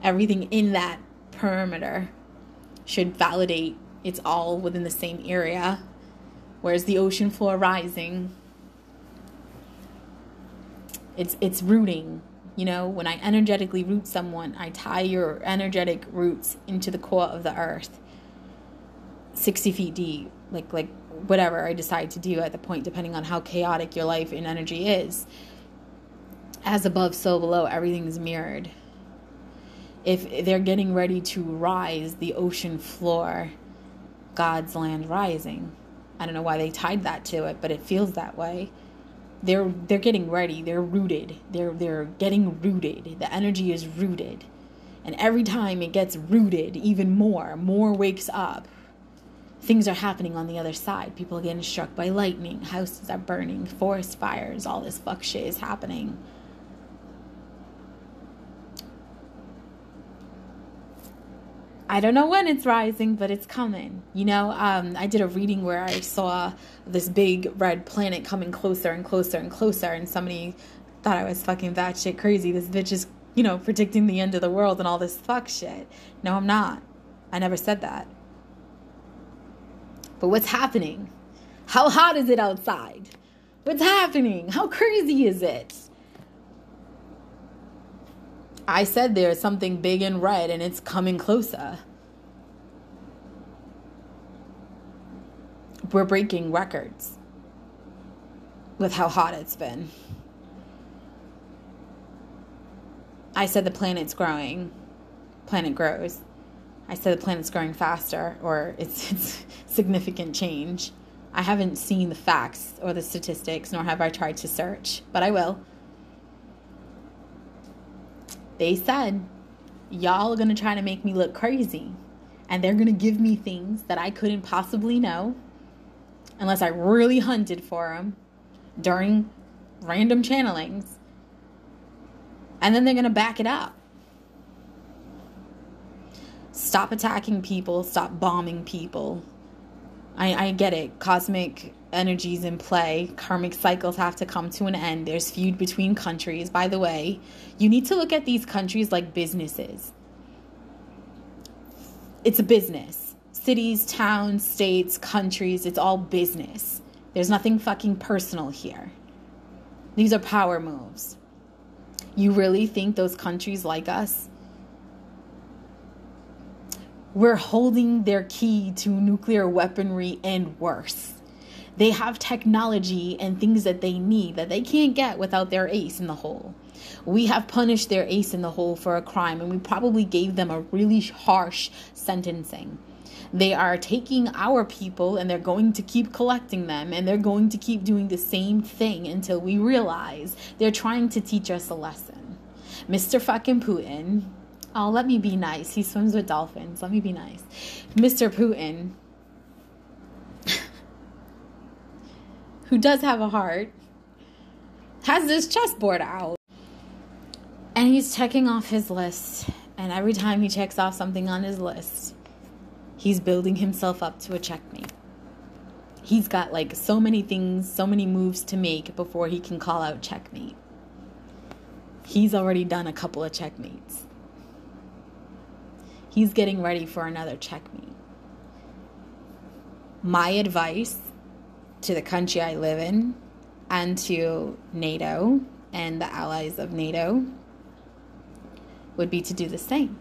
Everything in that perimeter should validate it's all within the same area. Where's the ocean floor rising? It's it's rooting. You know, when I energetically root someone, I tie your energetic roots into the core of the earth. sixty feet deep, like like whatever I decide to do at the point, depending on how chaotic your life and energy is. As above, so below, everything's mirrored. If they're getting ready to rise the ocean floor, God's land rising. I don't know why they tied that to it, but it feels that way. They're they're getting ready. They're rooted. They're they're getting rooted. The energy is rooted. And every time it gets rooted even more, more wakes up. Things are happening on the other side. People are getting struck by lightning. Houses are burning. Forest fires. All this fuck shit is happening. I don't know when it's rising, but it's coming. You know, um, I did a reading where I saw this big red planet coming closer and closer and closer, and somebody thought I was fucking that shit crazy. This bitch is, you know, predicting the end of the world and all this fuck shit. No, I'm not. I never said that. But what's happening? How hot is it outside? What's happening? How crazy is it? I said there's something big and red, and it's coming closer. We're breaking records with how hot it's been. I said the planet's growing. Planet grows. I said the planet's growing faster, or it's, it's significant change. I haven't seen the facts or the statistics, nor have I tried to search, but I will. They said, y'all are going to try to make me look crazy. And they're going to give me things that I couldn't possibly know unless I really hunted for them during random channelings. And then they're going to back it up. Stop attacking people. Stop bombing people. I, I get it. Cosmic energies in play. Karmic cycles have to come to an end. There's feud between countries. By the way, you need to look at these countries like businesses. It's a business. Cities, towns, states, countries, it's all business. There's nothing fucking personal here. These are power moves. You really think those countries like us? We're holding their key to nuclear weaponry and worse. They have technology and things that they need that they can't get without their ace in the hole. We have punished their ace in the hole for a crime, and we probably gave them a really harsh sentencing. They are taking our people, and they're going to keep collecting them, and they're going to keep doing the same thing until we realize they're trying to teach us a lesson. Mister fucking Putin. Oh, let me be nice. He swims with dolphins. Let me be nice. Mister Putin, who does have a heart, has this chessboard out. And he's checking off his list. And every time he checks off something on his list, he's building himself up to a checkmate. He's got like so many things, so many moves to make before he can call out checkmate. He's already done a couple of checkmates. He's getting ready for another checkmate. My advice to the country I live in and to NATO and the allies of NATO would be to do the same.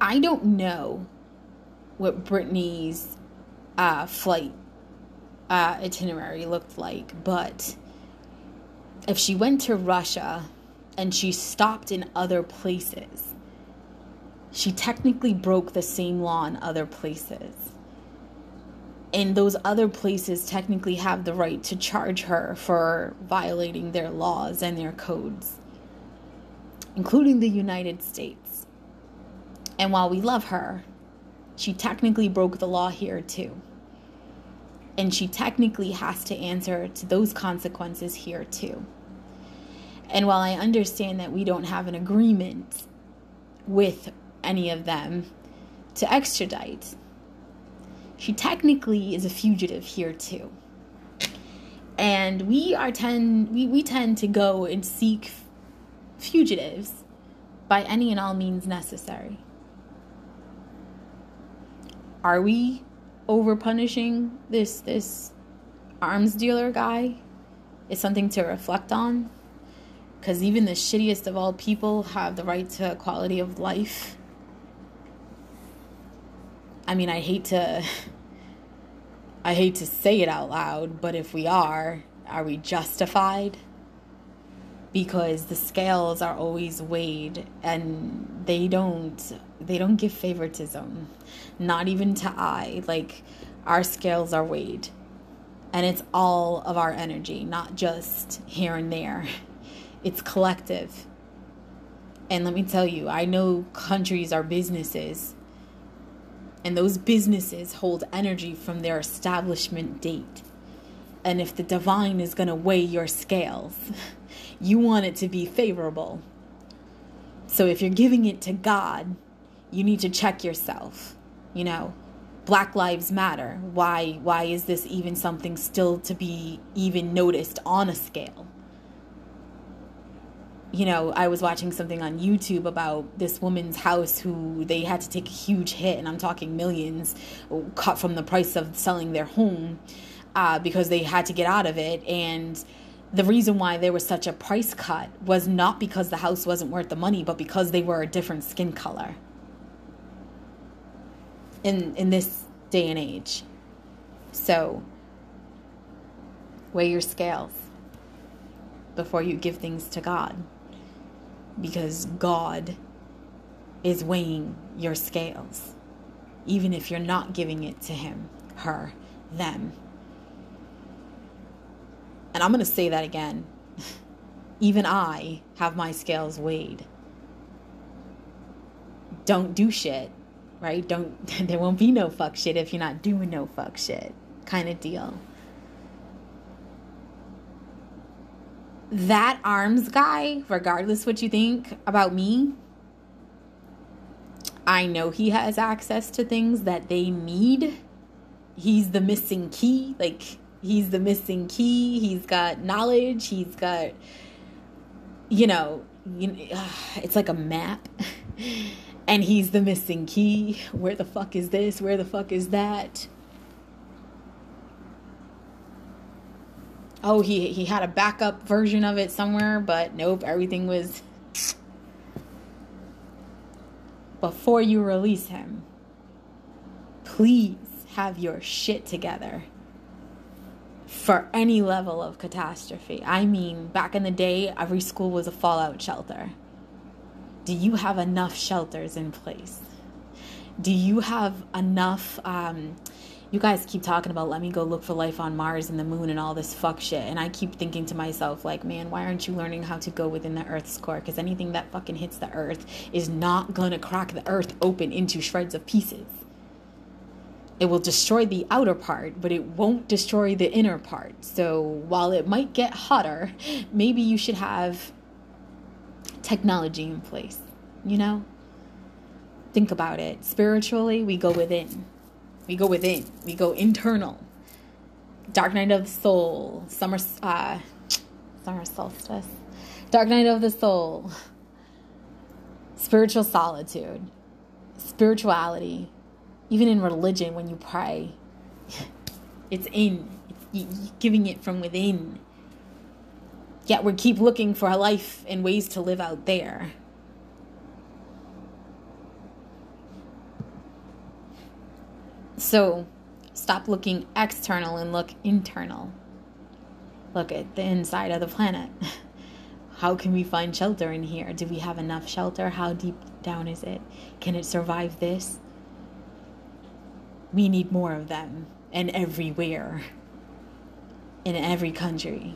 I don't know what Brittany's uh, flight uh, itinerary looked like, but if she went to Russia and she stopped in other places, she technically broke the same law in other places. And those other places technically have the right to charge her for violating their laws and their codes, including the United States. And while we love her, she technically broke the law here too. And she technically has to answer to those consequences here too. And while I understand that we don't have an agreement with any of them to extradite, she technically is a fugitive here too. And we are tend we, we tend to go and seek fugitives by any and all means necessary. Are we over punishing this this arms dealer guy? It's something to reflect on. Because even the shittiest of all people have the right to quality of life. I mean, I hate to, I hate to say it out loud, but if we are, are we justified? Because the scales are always weighed, and they don't, they don't give favoritism, not even to I. Like, our scales are weighed, and it's all of our energy, not just here and there. It's collective. And let me tell you, I know countries are businesses. And those businesses hold energy from their establishment date. And if the divine is going to weigh your scales, you want it to be favorable. So if you're giving it to God, you need to check yourself. You know, Black Lives Matter. Why, why is this even something still to be even noticed on a scale? You know, I was watching something on YouTube about this woman's house who they had to take a huge hit, and I'm talking millions, cut from the price of selling their home uh, because they had to get out of it. And the reason why there was such a price cut was not because the house wasn't worth the money, but because they were a different skin color in, in this day and age. So weigh your scales before you give things to God. Because God is weighing your scales, even if you're not giving it to him, her, them. And I'm going to say that again. Even I have my scales weighed. Don't do shit, right? Don't, there won't be no fuck shit if you're not doing no fuck shit kind of deal. That arms guy, regardless what you think about me, I know he has access to things that they need. He's the missing key. Like, he's the missing key. He's got knowledge. He's got, you know, you, it's like a map. And he's the missing key. Where the fuck is this? Where the fuck is that? oh, he he had a backup version of it somewhere, but nope, everything was before you release him. Please have your shit together for any level of catastrophe. I mean, back in the day, every school was a fallout shelter. Do you have enough shelters in place? Do you have enough, um, you guys keep talking about, let me go look for life on Mars and the moon and all this fuck shit. And I keep thinking to myself, like, man, why aren't you learning how to go within the Earth's core? Because anything that fucking hits the Earth is not going to crack the Earth open into shreds of pieces. It will destroy the outer part, but it won't destroy the inner part. So while it might get hotter, maybe you should have technology in place, you know? Think about it. Spiritually, we go within. We go within. We go internal. Dark night of the soul. Summer, uh, summer solstice. Dark night of the soul. Spiritual solitude. Spirituality. Even in religion, when you pray, it's in. It's giving it from within. Yet we keep looking for a life and ways to live out there. So stop looking external and look internal. Look at the inside of the planet. How can we find shelter in here? Do we have enough shelter? How deep down is it? Can it survive this? We need more of them, and everywhere, in every country.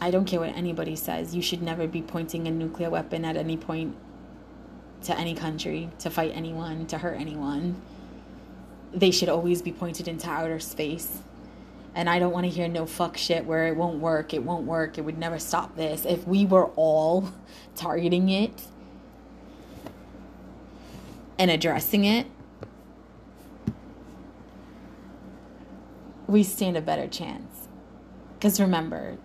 I don't care what anybody says. You should never be pointing a nuclear weapon at any point to any country, to fight anyone, to hurt anyone. They should always be pointed into outer space. And I don't want to hear no fuck shit where it won't work, it won't work, it would never stop this. If we were all targeting it and addressing it, we stand a better chance. Because remember,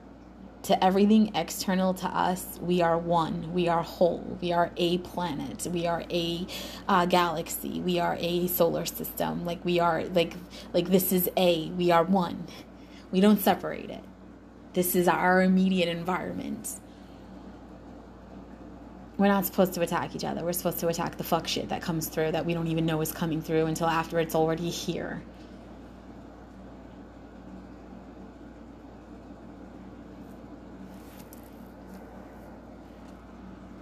to everything external to us, we are one. We are whole. We are a planet. We are a uh, galaxy. We are a solar system. Like we are, like, like this is a. We are one. We don't separate it. This is our immediate environment. We're not supposed to attack each other. We're supposed to attack the fuck shit that comes through that we don't even know is coming through until after it's already here.